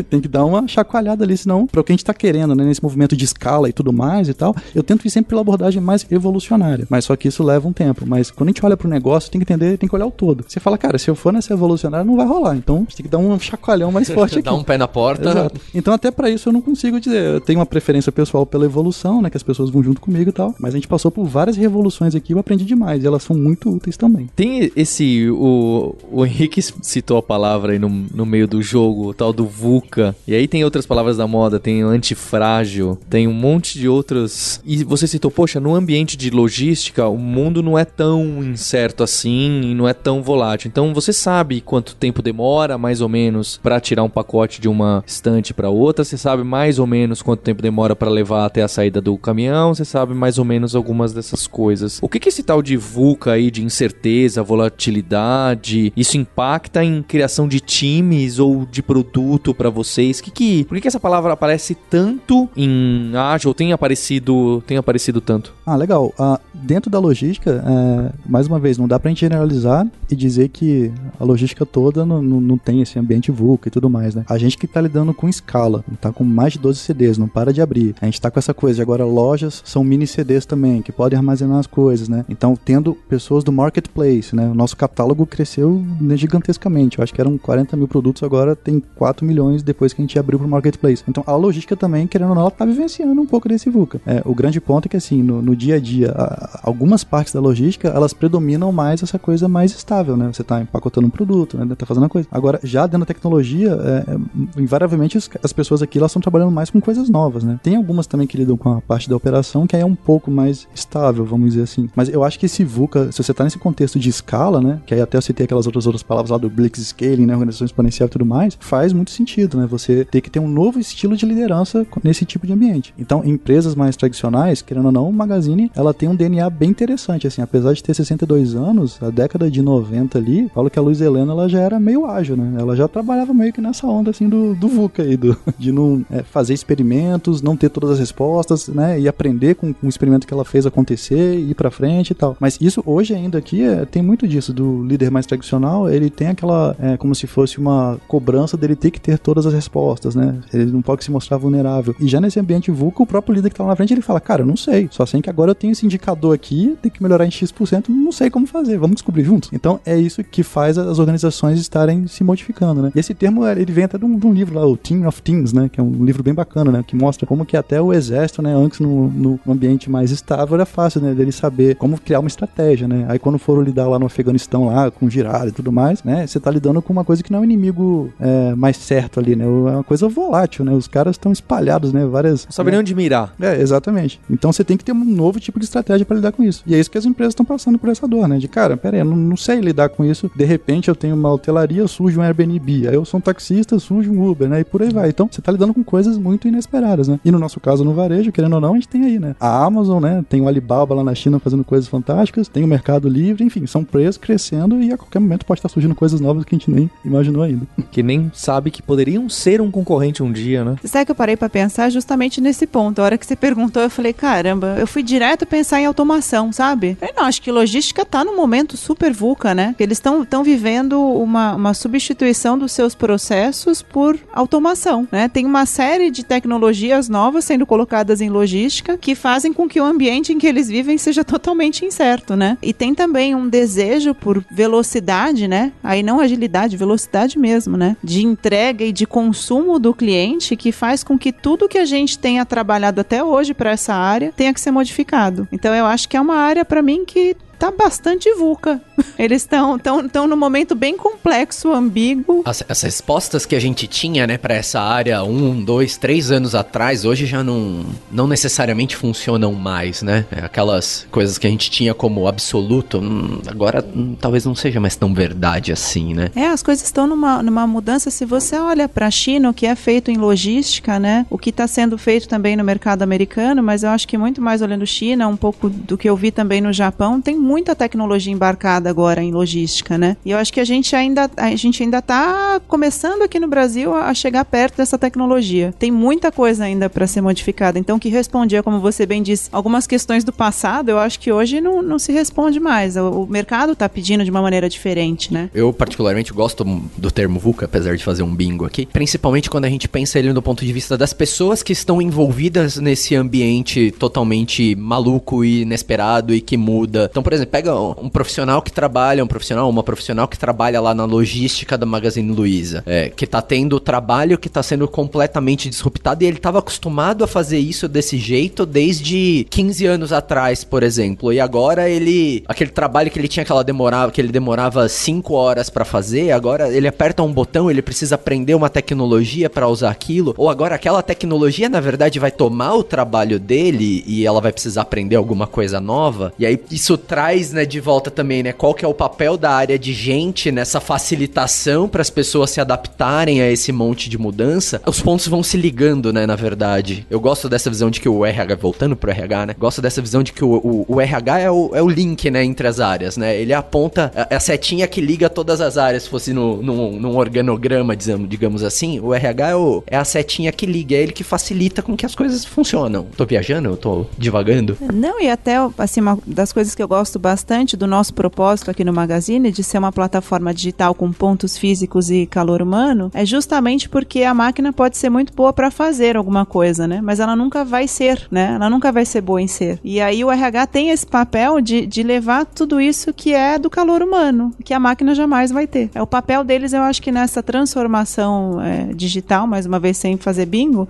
tem que dar uma chacoalhada ali, senão, para o que a gente tá querendo, né? Nesse movimento de escala e tudo mais e tal, eu tento ir sempre pela abordagem mais evolucionária, mas só que isso leva um tempo. Mas quando a gente olha pro negócio, tem que entender, tem que olhar o todo. Você fala, cara, se eu for nessa evolucionária, não vai rolar, então a gente tem que dar um chacoalhão mais forte aqui. Dá um pé na porta. Exato. Então até pra isso eu não consigo dizer, eu tenho uma preferência pessoal pela evolução, né? Que as pessoas vão junto comigo e tal, mas a gente passou por várias revoluções aqui, eu aprendi demais, e elas são muito úteis também. Tem esse, o, o Henrique citou a palavra aí no, no meio do jogo, o tal do VUCA, e aí tem outras palavras da moda, tem antifrágil, tem um monte de outras, e você citou, poxa, no ambiente de logística, o mundo não é tão incerto assim, e não é tão volátil, então você sabe quanto tempo demora, mais ou menos, pra tirar um pacote de uma estante pra outra, você sabe mais ou menos quanto tempo demora pra levar até a saída do caminhão, você sabe mais ou menos algumas dessas coisas. O que que esse tal de VUCA aí, de incerteza, volatilidade, isso impacta em criação de times ou de produto pra vocês? Que que, por que que essa palavra aparece tanto em Agile, tem aparecido, tem aparecido tanto? Ah, legal. Ah, dentro da logística, é, mais uma vez, não dá pra gente generalizar e dizer que a logística toda não, não, não tem esse ambiente VUCA e tudo mais, né? A gente que tá lidando com escala, tá com mais de doze C Ds, não para de abrir. A gente tá com essa coisa de agora lojas são mini C Ds também, que podem armazenar as coisas, né? Então, tendo pessoas do marketplace, né? O nosso catálogo cresceu gigantescamente. Eu acho que eram quarenta mil produtos, agora tem quatro milhões depois que a gente abriu pro marketplace. Então, a logística também, querendo ou não, ela tá vivenciando um pouco desse VUCA. É, o grande ponto é que, assim, no, no dia a dia, a, algumas partes da logística, elas predominam mais essa coisa mais estável, né? Você tá empacotando um produto, né? Tá fazendo a coisa. Agora, já dentro da tecnologia, é, invariavelmente, os, as pessoas aqui, elas estão trabalhando mais com coisas novas, né? Tem algumas também que lidam com a parte da operação, que aí é um pouco mais estável, vamos dizer assim. Mas eu acho que esse VUCA, se você tá nesse contexto de escala, né? Que aí até eu citei aquelas outras, outras palavras lá do Blix Scaling, né? Organização exponencial e tudo mais, faz muito sentido, né? Você ter que ter um novo estilo de liderança nesse tipo de ambiente. Então, empresas mais tradicionais, querendo ou não, o Magazine, ela tem um D N A bem interessante, assim, apesar de ter sessenta e dois anos, a década de noventa ali, falo que a Luiza Helena, ela já era meio ágil, né? Ela já trabalhava meio que nessa onda, assim, do, do VUCA aí, do, de não é, fazer experimentos, não ter todas as respostas, né? E aprender com, com o experimento que ela fez acontecer, ir pra frente e tal. Mas isso, hoje ainda aqui, é, tem muito disso, do líder mais tradicional, ele tem aquela, é, como se fosse uma cobrança dele ter que ter todas as respostas, né? Ele não pode se mostrar vulnerável. E já nesse ambiente VUCA, o próprio líder que tá lá na frente, ele fala, cara, eu não sei, só sei que agora eu tenho esse indicador aqui, tem que melhorar em X por cento, não sei como fazer, vamos descobrir juntos. Então, é isso que faz as organizações estarem se modificando, né? E esse termo, ele vem até de um, de um livro lá, o Team of Teams, né? Que é um livro bem bacana, né? Que mostra como que até o exército, né? Antes, no, no ambiente mais estável, era fácil, né? Dele saber como criar uma estratégia, né? Aí, quando foram lidar lá no Afeganistão, lá, com girar e tudo mais, né? Você tá lidando com uma coisa que não é um inimigo é, mais certo ali, né? É uma coisa volátil, né? Os caras estão espalhados, né? Várias... Não sabe nem onde mirar. É, exatamente. Então, você tem que ter um novo tipo de estratégia pra lidar com isso. E é isso que as empresas estão passando por essa dor, né? De, cara, pera aí, eu não, não sei lidar com isso. De repente, eu tenho uma hotelaria, surge um Airbnb. Aí, eu sou um taxista, surge um Uber, né? E por aí vai. Então, você tá lidando com coisas muito inesperadas, né? E no nosso caso, no varejo, querendo ou não, a gente tem aí, né? A Amazon, né? Tem o Alibaba lá na China fazendo coisas fantásticas. Tem o Mercado Livre. Enfim, são preços crescendo e a qualquer momento pode estar surgindo coisas novas que a gente nem imaginou ainda. Que nem sabe que poderiam ser um concorrente um dia, né? Sabe que eu parei pra pensar justamente nesse ponto. A hora que você perguntou, eu falei, caramba, eu fui direto pensar em automação, sabe? Eu não, acho que logística tá num momento super VUCA, né? Eles estão vivendo uma, uma substituição dos seus processos por automação, né? Tem uma série de tecnologias novas sendo colocadas em logística que fazem com que o ambiente em que eles vivem seja totalmente incerto, né? E tem também um desejo por velocidade, né? Aí não agilidade, velocidade mesmo, né? De entrega e de consumo do cliente que faz com que tudo que a gente tenha trabalhado até hoje para essa área tenha que ser modificado. Então eu acho que é uma área para mim que tá bastante vulca. Eles estão tão, tão num momento bem complexo, ambíguo. As, as respostas que a gente tinha, né, pra essa área um, dois, três anos atrás, hoje já não, não necessariamente funcionam mais, né? Aquelas coisas que a gente tinha como absoluto, hum, agora hum, talvez não seja mais tão verdade assim, né? É, as coisas estão numa, numa mudança. Se você olha pra China, o que é feito em logística, né? O que tá sendo feito também no mercado americano, mas eu acho que muito mais olhando China, um pouco do que eu vi também no Japão, tem muito muita tecnologia embarcada agora em logística, né? E eu acho que a gente ainda a gente ainda tá começando aqui no Brasil a chegar perto dessa tecnologia. Tem muita coisa ainda para ser modificada. Então, que respondia, como você bem disse, algumas questões do passado, eu acho que hoje não, não se responde mais. O, o mercado tá pedindo de uma maneira diferente, né? Eu, particularmente, gosto do termo VUCA, apesar de fazer um bingo aqui, principalmente quando a gente pensa ele do ponto de vista das pessoas que estão envolvidas nesse ambiente totalmente maluco e inesperado e que muda. Então, por exemplo, pega um profissional que trabalha, um profissional, uma profissional que trabalha lá na logística da Magazine Luiza, é, que tá tendo trabalho que tá sendo completamente disruptado e ele tava acostumado a fazer isso desse jeito desde quinze anos atrás, por exemplo, e agora ele, aquele trabalho que ele tinha que ela demorava, que ele demorava cinco horas pra fazer, agora ele aperta um botão, ele precisa aprender uma tecnologia pra usar aquilo, ou agora aquela tecnologia na verdade vai tomar o trabalho dele e ela vai precisar aprender alguma coisa nova, e aí isso traz, né, de volta também, né, qual que é o papel da área de gente nessa facilitação para as pessoas se adaptarem a esse monte de mudança. Os pontos vão se ligando, né, na verdade. Eu gosto dessa visão de que o R H, voltando pro R H, né, gosto dessa visão de que o, o, o R H é o, é o link, né, entre as áreas, né, ele aponta a, a setinha que liga todas as áreas, se fosse no, no, num organograma, digamos assim, o R H é, o, é a setinha que liga, é ele que facilita com que as coisas funcionam. Tô viajando? Eu tô divagando? Não, e até, assim, uma das coisas que eu gosto bastante do nosso propósito aqui no Magazine de ser uma plataforma digital com pontos físicos e calor humano, é justamente porque a máquina pode ser muito boa para fazer alguma coisa, né? Mas ela nunca vai ser, né? Ela nunca vai ser boa em ser. E aí o R H tem esse papel de, de levar tudo isso que é do calor humano, que a máquina jamais vai ter. É o papel deles, eu acho que nessa transformação é, digital, mais uma vez sem fazer bingo,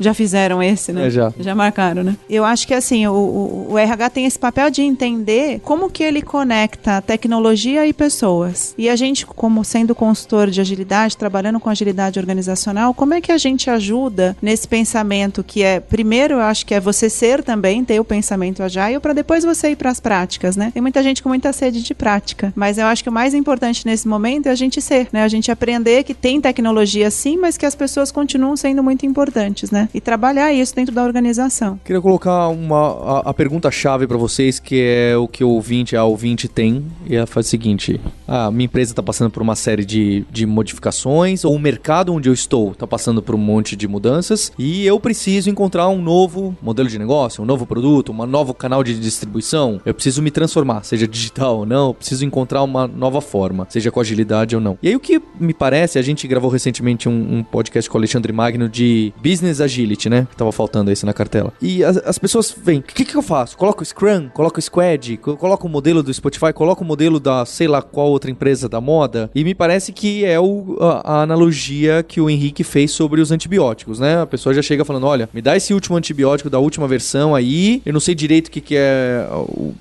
já fizeram esse, né? É, já. Já marcaram, né? Eu acho que assim, o, o, o R H tem esse papel de entender como que ele conecta tecnologia e pessoas. E a gente, como sendo consultor de agilidade, trabalhando com agilidade organizacional, como é que a gente ajuda nesse pensamento que é, primeiro, eu acho que é você ser também, ter o pensamento agile, para depois você ir para as práticas, né? Tem muita gente com muita sede de prática, mas eu acho que o mais importante nesse momento é a gente ser, né? A gente aprender que tem tecnologia sim, mas que as pessoas continuam sendo muito importantes, né? E trabalhar isso dentro da organização. Queria colocar uma, a, a pergunta-chave para vocês, que é o que eu ouvinte a ouvinte tem, e ela faz o seguinte: ah, minha empresa está passando por uma série de, de modificações, ou o mercado onde eu estou está passando por um monte de mudanças, e eu preciso encontrar um novo modelo de negócio, um novo produto, um novo canal de distribuição, eu preciso me transformar, seja digital ou não, eu preciso encontrar uma nova forma, seja com agilidade ou não. E aí o que me parece, a gente gravou recentemente um, um podcast com o Alexandre Magno de Business Agility, né, que estava faltando isso na cartela, e as, as pessoas vêm, o que, que eu faço? Coloco o Scrum? Coloco o Squad? Coloco Coloca o modelo do Spotify, coloca o modelo da sei lá qual outra empresa da moda, e me parece que é o, a, a analogia que o Henrique fez sobre os antibióticos, né? A pessoa já chega falando, olha, me dá esse último antibiótico da última versão aí, eu não sei direito o que, que é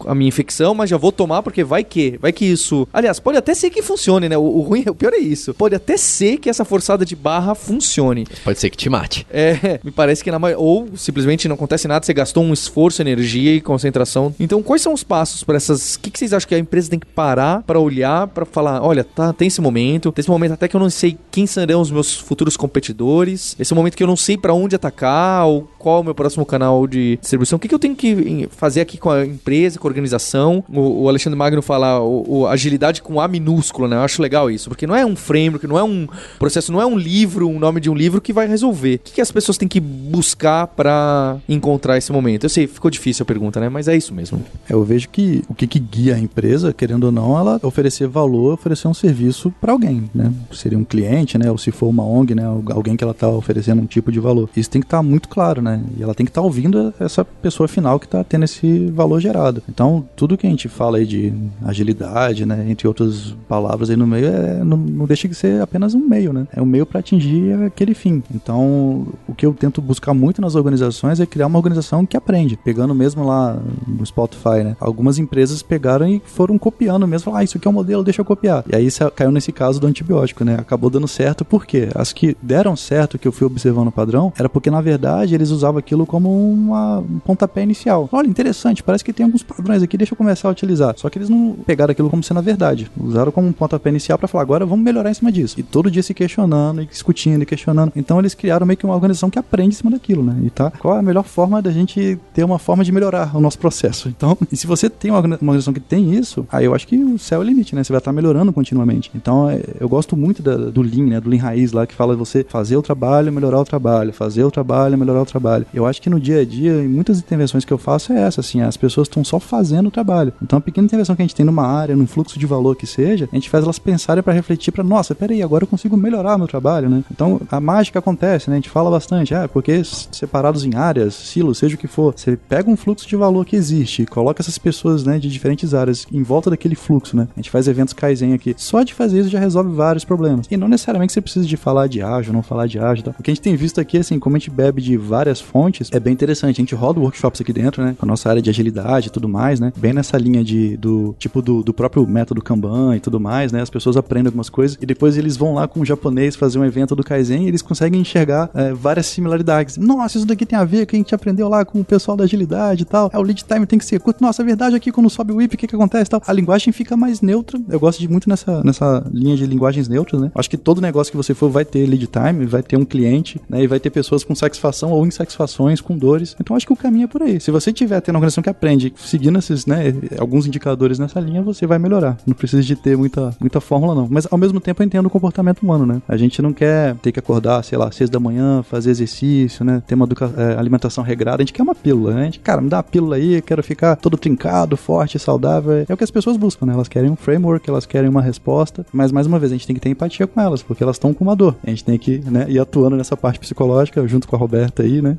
a minha infecção, mas já vou tomar porque vai que, vai que isso... Aliás, pode até ser que funcione, né? O, o ruim, o pior é isso. Pode até ser que essa forçada de barra funcione. Pode ser que te mate. É, me parece que na maioria... Ou simplesmente não acontece nada, você gastou um esforço, energia e concentração. Então, quais são os passos para essas... O que, que vocês acham que a empresa tem que parar para olhar, para falar, olha, tá, tem esse momento, tem esse momento até que eu não sei quem serão os meus futuros competidores, esse momento que eu não sei para onde atacar, ou qual é o meu próximo canal de distribuição, o que, que eu tenho que fazer aqui com a empresa, com a organização. O, o Alexandre Magno fala o, o agilidade com A minúscula, né? Eu acho legal isso, porque não é um framework, não é um processo, não é um livro, um nome de um livro que vai resolver. O que, que as pessoas têm que buscar para encontrar esse momento? Eu sei, ficou difícil a pergunta, né? Mas é isso mesmo. Eu vejo que o que, que guia a empresa, querendo ou não, ela oferecer valor, oferecer um serviço para alguém, né? Seria um cliente, né? Ou se for uma O N G, né? Alguém que ela está oferecendo um tipo de valor. Isso tem que estar muito claro, né? E ela tem que estar ouvindo essa pessoa final que está tendo esse valor gerado. Então, tudo que a gente fala aí de agilidade, né? Entre outras palavras aí no meio, é, não, não deixa de ser apenas um meio, né? É um meio para atingir aquele fim. Então, o que eu tento buscar muito nas organizações é criar uma organização que aprende. Pegando mesmo lá no Spotify, né? Algumas empresas pegaram e foram copiando mesmo. Falaram, ah, isso aqui é um modelo, deixa eu copiar. E aí caiu nesse caso do antibiótico, né? Acabou dando certo, por quê? As que deram certo, que eu fui observando o padrão, era porque, na verdade, eles usavam aquilo como uma, um pontapé inicial. Olha, interessante, parece que tem alguns padrões aqui, deixa eu começar a utilizar. Só que eles não pegaram aquilo como sendo a verdade. Usaram como um pontapé inicial pra falar, agora vamos melhorar em cima disso. E todo dia se questionando, e discutindo, e questionando. Então, eles criaram meio que uma organização que aprende em cima daquilo, né? E tá, qual é a melhor forma da gente ter uma forma de melhorar o nosso processo? Então, e se você tem uma, uma organização que tem isso, aí eu acho que o céu é o limite, né? Você vai estar melhorando continuamente. Então, eu gosto muito da, do Lean, né? Do Lean Raiz lá, que fala você fazer o trabalho, melhorar o trabalho, fazer o trabalho, melhorar o trabalho. Eu acho que no dia a dia, em muitas intervenções que eu faço é essa, assim, as pessoas estão só fazendo o trabalho. Então, a pequena intervenção que a gente tem numa área, num fluxo de valor que seja, a gente faz elas pensarem para refletir para, nossa, peraí, agora eu consigo melhorar meu trabalho, né? Então, a mágica acontece, né? A gente fala bastante, ah, porque separados em áreas, silos, seja o que for, você pega um fluxo de valor que existe, coloca essas pessoas, né, de diferentes áreas em volta daquele fluxo, né? A gente faz eventos Kaizen aqui. Só de fazer isso já resolve vários problemas. E não necessariamente você precisa de falar de ágil, não falar de ágil, tá? O que a gente tem visto aqui, assim, como a gente bebe de várias fontes, é bem interessante. A gente roda workshops aqui dentro, né? Com a nossa área de agilidade e tudo mais, né? Bem nessa linha de, do, tipo, do, do próprio método Kanban e tudo mais, né? As pessoas aprendem algumas coisas e depois eles vão lá com o japonês fazer um evento do Kaizen e eles conseguem enxergar é, várias similaridades. Nossa, isso daqui tem a ver com o que a gente aprendeu lá com o pessoal da agilidade e tal. É, o lead time tem que ser curto. Nossa, a verdade aqui, quando sobe o W I P, o que que acontece e tal? A linguagem fica mais neutra. Eu gosto de muito nessa, nessa linha de linguagens neutras, né? Acho que todo negócio que você for vai ter lead time, vai ter um cliente, né? E vai ter pessoas com satisfação ou insatisfações, com dores. Então, acho que o caminho é por aí. Se você tiver tendo uma organização que aprende, seguindo esses, né, alguns indicadores nessa linha, você vai melhorar. Não precisa de ter muita, muita fórmula, não. Mas, ao mesmo tempo, eu entendo o comportamento humano, né? A gente não quer ter que acordar, sei lá, seis da manhã, fazer exercício, né? Ter uma educa- é, alimentação regrada. A gente quer uma pílula, né? A gente, cara, me dá uma pílula aí, quero ficar todo trincado, forte, saudável. É o que as pessoas buscam, né? Elas querem um framework, elas querem uma resposta, mas, mais uma vez, a gente tem que ter empatia com elas, porque elas estão com uma dor. A gente tem que, né, ir atuando nessa parte psicológica, junto com a Roberta aí, né?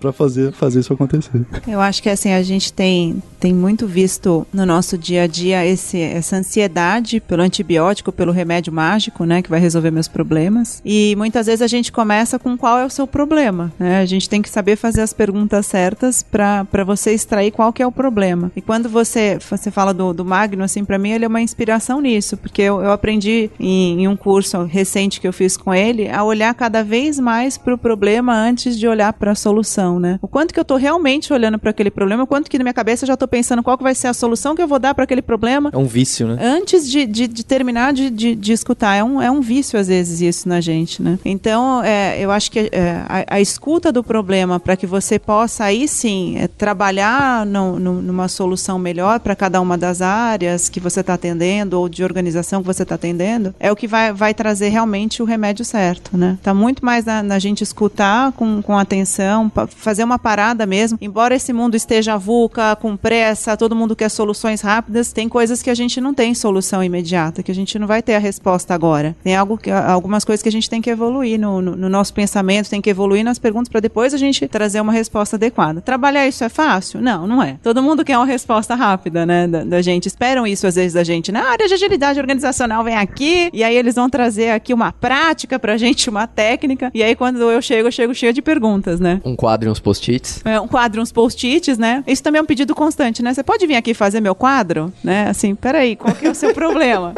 Pra fazer, fazer isso acontecer. Eu acho que, assim, a gente tem, tem muito visto no nosso dia a dia esse, essa ansiedade pelo antibiótico, pelo remédio mágico, né? Que vai resolver meus problemas. E, muitas vezes, a gente começa com qual é o seu problema, né? A gente tem que saber fazer as perguntas certas pra, pra você extrair qual que é o problema. E quando você, você fala do, do Magno, assim, pra mim, ele é uma inspiração nisso, porque eu, eu aprendi em, em um curso recente que eu fiz com ele, a olhar cada vez mais pro problema antes de olhar pra solução, né? O quanto que eu tô realmente olhando pra aquele problema, o quanto que na minha cabeça eu já tô pensando qual que vai ser a solução que eu vou dar pra aquele problema. É um vício, né? Antes de, de, de terminar de, de, de escutar. É um, é um vício, às vezes, isso na gente, né? Então, é, eu acho que é, a, a escuta do problema pra que você possa, aí sim, é, trabalhar no, no, numa solução melhor pra cada uma das áreas que você tá atendendo ou de organização que você tá atendendo, é o que vai, vai trazer realmente o remédio certo, né? Tá muito mais na, na gente escutar com, com atenção, pa, fazer uma parada mesmo. Embora esse mundo esteja VUCA, com pressa, todo mundo quer soluções rápidas, tem coisas que a gente não tem solução imediata, que a gente não vai ter a resposta agora. Tem algo que, algumas coisas que a gente tem que evoluir no, no, no nosso pensamento, tem que evoluir nas perguntas para depois a gente trazer uma resposta adequada. Trabalhar isso é fácil? Não, não é. Todo mundo quer uma resposta rápida, né? Da, da gente. Esperam isso às vezes da gente. Na área de agilidade organizacional vem aqui e aí eles vão trazer aqui uma prática pra gente, uma técnica. E aí quando eu chego, eu chego cheio de perguntas, né? Um quadro e uns post-its. É, um quadro e uns post-its, né? Isso também é um pedido constante, né? Você pode vir aqui fazer meu quadro? Né? Assim, peraí, qual que é o seu problema?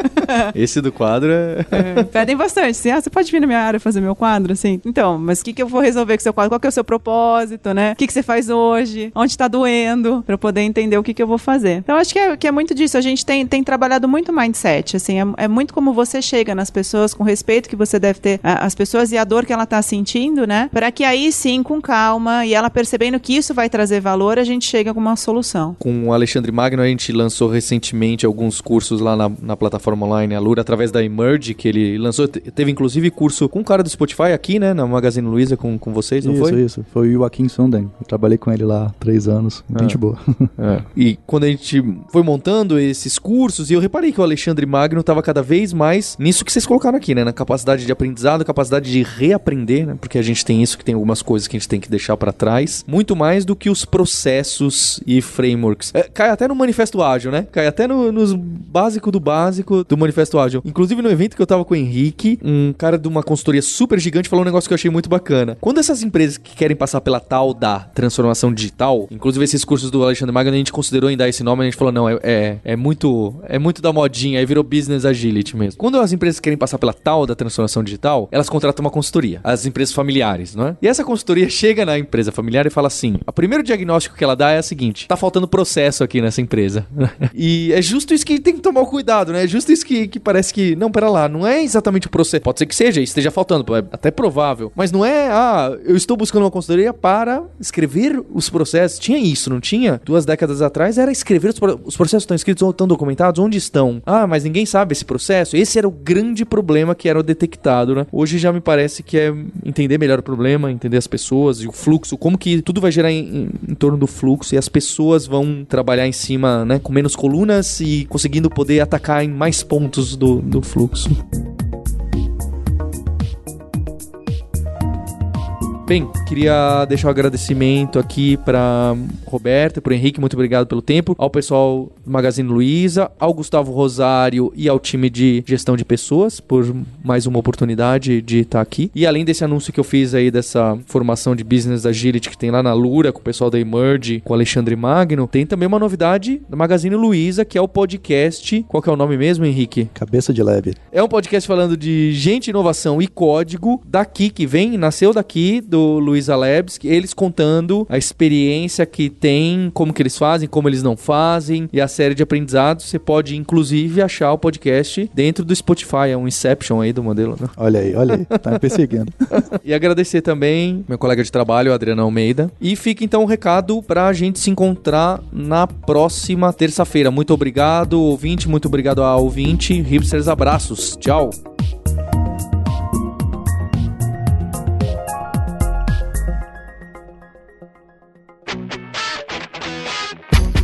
Esse do quadro é... é... Pedem bastante, assim, ah, você pode vir na minha área fazer meu quadro? Assim, então, mas o que que eu vou resolver com o seu quadro? Qual que é o seu propósito, né? O que que você faz hoje? Onde tá doendo? Pra eu poder entender o que que eu vou fazer. Então, acho que é, que é muito disso. A gente tem, tem trabalhado muito mindset, assim, é, é muito como você chega nas pessoas, com o respeito que você deve ter às pessoas e a dor que ela tá sentindo, né? Para que aí sim, com calma, e ela percebendo que isso vai trazer valor, a gente chega com uma solução. Com o Alexandre Magno, a gente lançou recentemente alguns cursos lá na, na plataforma online Alura, através da Emerge, que ele lançou, teve inclusive curso com o cara do Spotify aqui, né? Na Magazine Luiza, com, com vocês, não isso, foi? Isso, isso. Foi o Joaquim Sondeng. Eu trabalhei com ele lá há três anos. É. Gente boa. É. E quando a gente foi montando esses cursos, e eu reparei que o Alexandre Magno estava cada vez mais nisso que vocês colocaram aqui, né? Na capacidade de aprendizado, capacidade de reaprender, né? Porque a gente tem isso, que tem algumas coisas que a gente tem que deixar para trás. Muito mais do que os processos e frameworks. É, cai até no Manifesto Ágil, né? Cai até no, nos básico do básico do Manifesto Ágil. Inclusive, no evento que eu tava com o Henrique, um cara de uma consultoria super gigante falou um negócio que eu achei muito bacana. Quando essas empresas que querem passar pela tal da transformação digital, inclusive esses cursos do Alexandre Magno, a gente considerou em dar esse nome, a gente falou, não, é, é, é muito é muito da modinha, aí virou Business Agility mesmo. Quando as empresas querem passar pela tal da transformação digital, elas contratam uma consultoria, as empresas familiares, não é? E essa consultoria chega na empresa familiar e fala assim, o primeiro diagnóstico que ela dá é o seguinte, tá faltando processo aqui nessa empresa. E é justo isso que tem que tomar o cuidado, né? É justo isso que, que parece que, não, pera lá, não é exatamente o processo, pode ser que seja, esteja faltando, é até provável, mas não é, ah, eu estou buscando uma consultoria para escrever os processos. Tinha isso, não tinha? Duas décadas atrás era escrever os, pro... os processos, estão escritos ou estão documentados, onde estão? Ah, mas ninguém sabe esse processo. Esse era o grande problema que era detectado, né? Hoje já me parece que é entender melhor o problema, entender as pessoas e o fluxo, como que tudo vai gerar em, em, em torno do fluxo e as pessoas vão trabalhar em cima, né, com menos colunas e conseguindo poder atacar em mais pontos do, do fluxo. Bem, queria deixar um agradecimento aqui para Roberta, para o Henrique, muito obrigado pelo tempo, ao pessoal do Magazine Luiza, ao Gustavo Rosário e ao time de gestão de pessoas por mais uma oportunidade de estar aqui. E além desse anúncio que eu fiz aí dessa formação de Business Agility que tem lá na Alura, com o pessoal da Emerge, com o Alexandre Magno, tem também uma novidade do Magazine Luiza, que é o podcast, qual que é o nome mesmo, Henrique? Cabeça de Leve. É um podcast falando de gente, inovação e código daqui que vem, nasceu daqui, do do Luiza Labs, eles contando a experiência que tem, como que eles fazem, como eles não fazem, e a série de aprendizados. Você pode, inclusive, achar o podcast dentro do Spotify, é um Inception aí do modelo, né? Olha aí, olha aí, tá me perseguindo. E agradecer também meu colega de trabalho, Adriano Almeida. E fica então um recado pra gente se encontrar na próxima terça-feira. Muito obrigado, ouvinte, muito obrigado ao ouvinte. Hipsters, abraços. Tchau.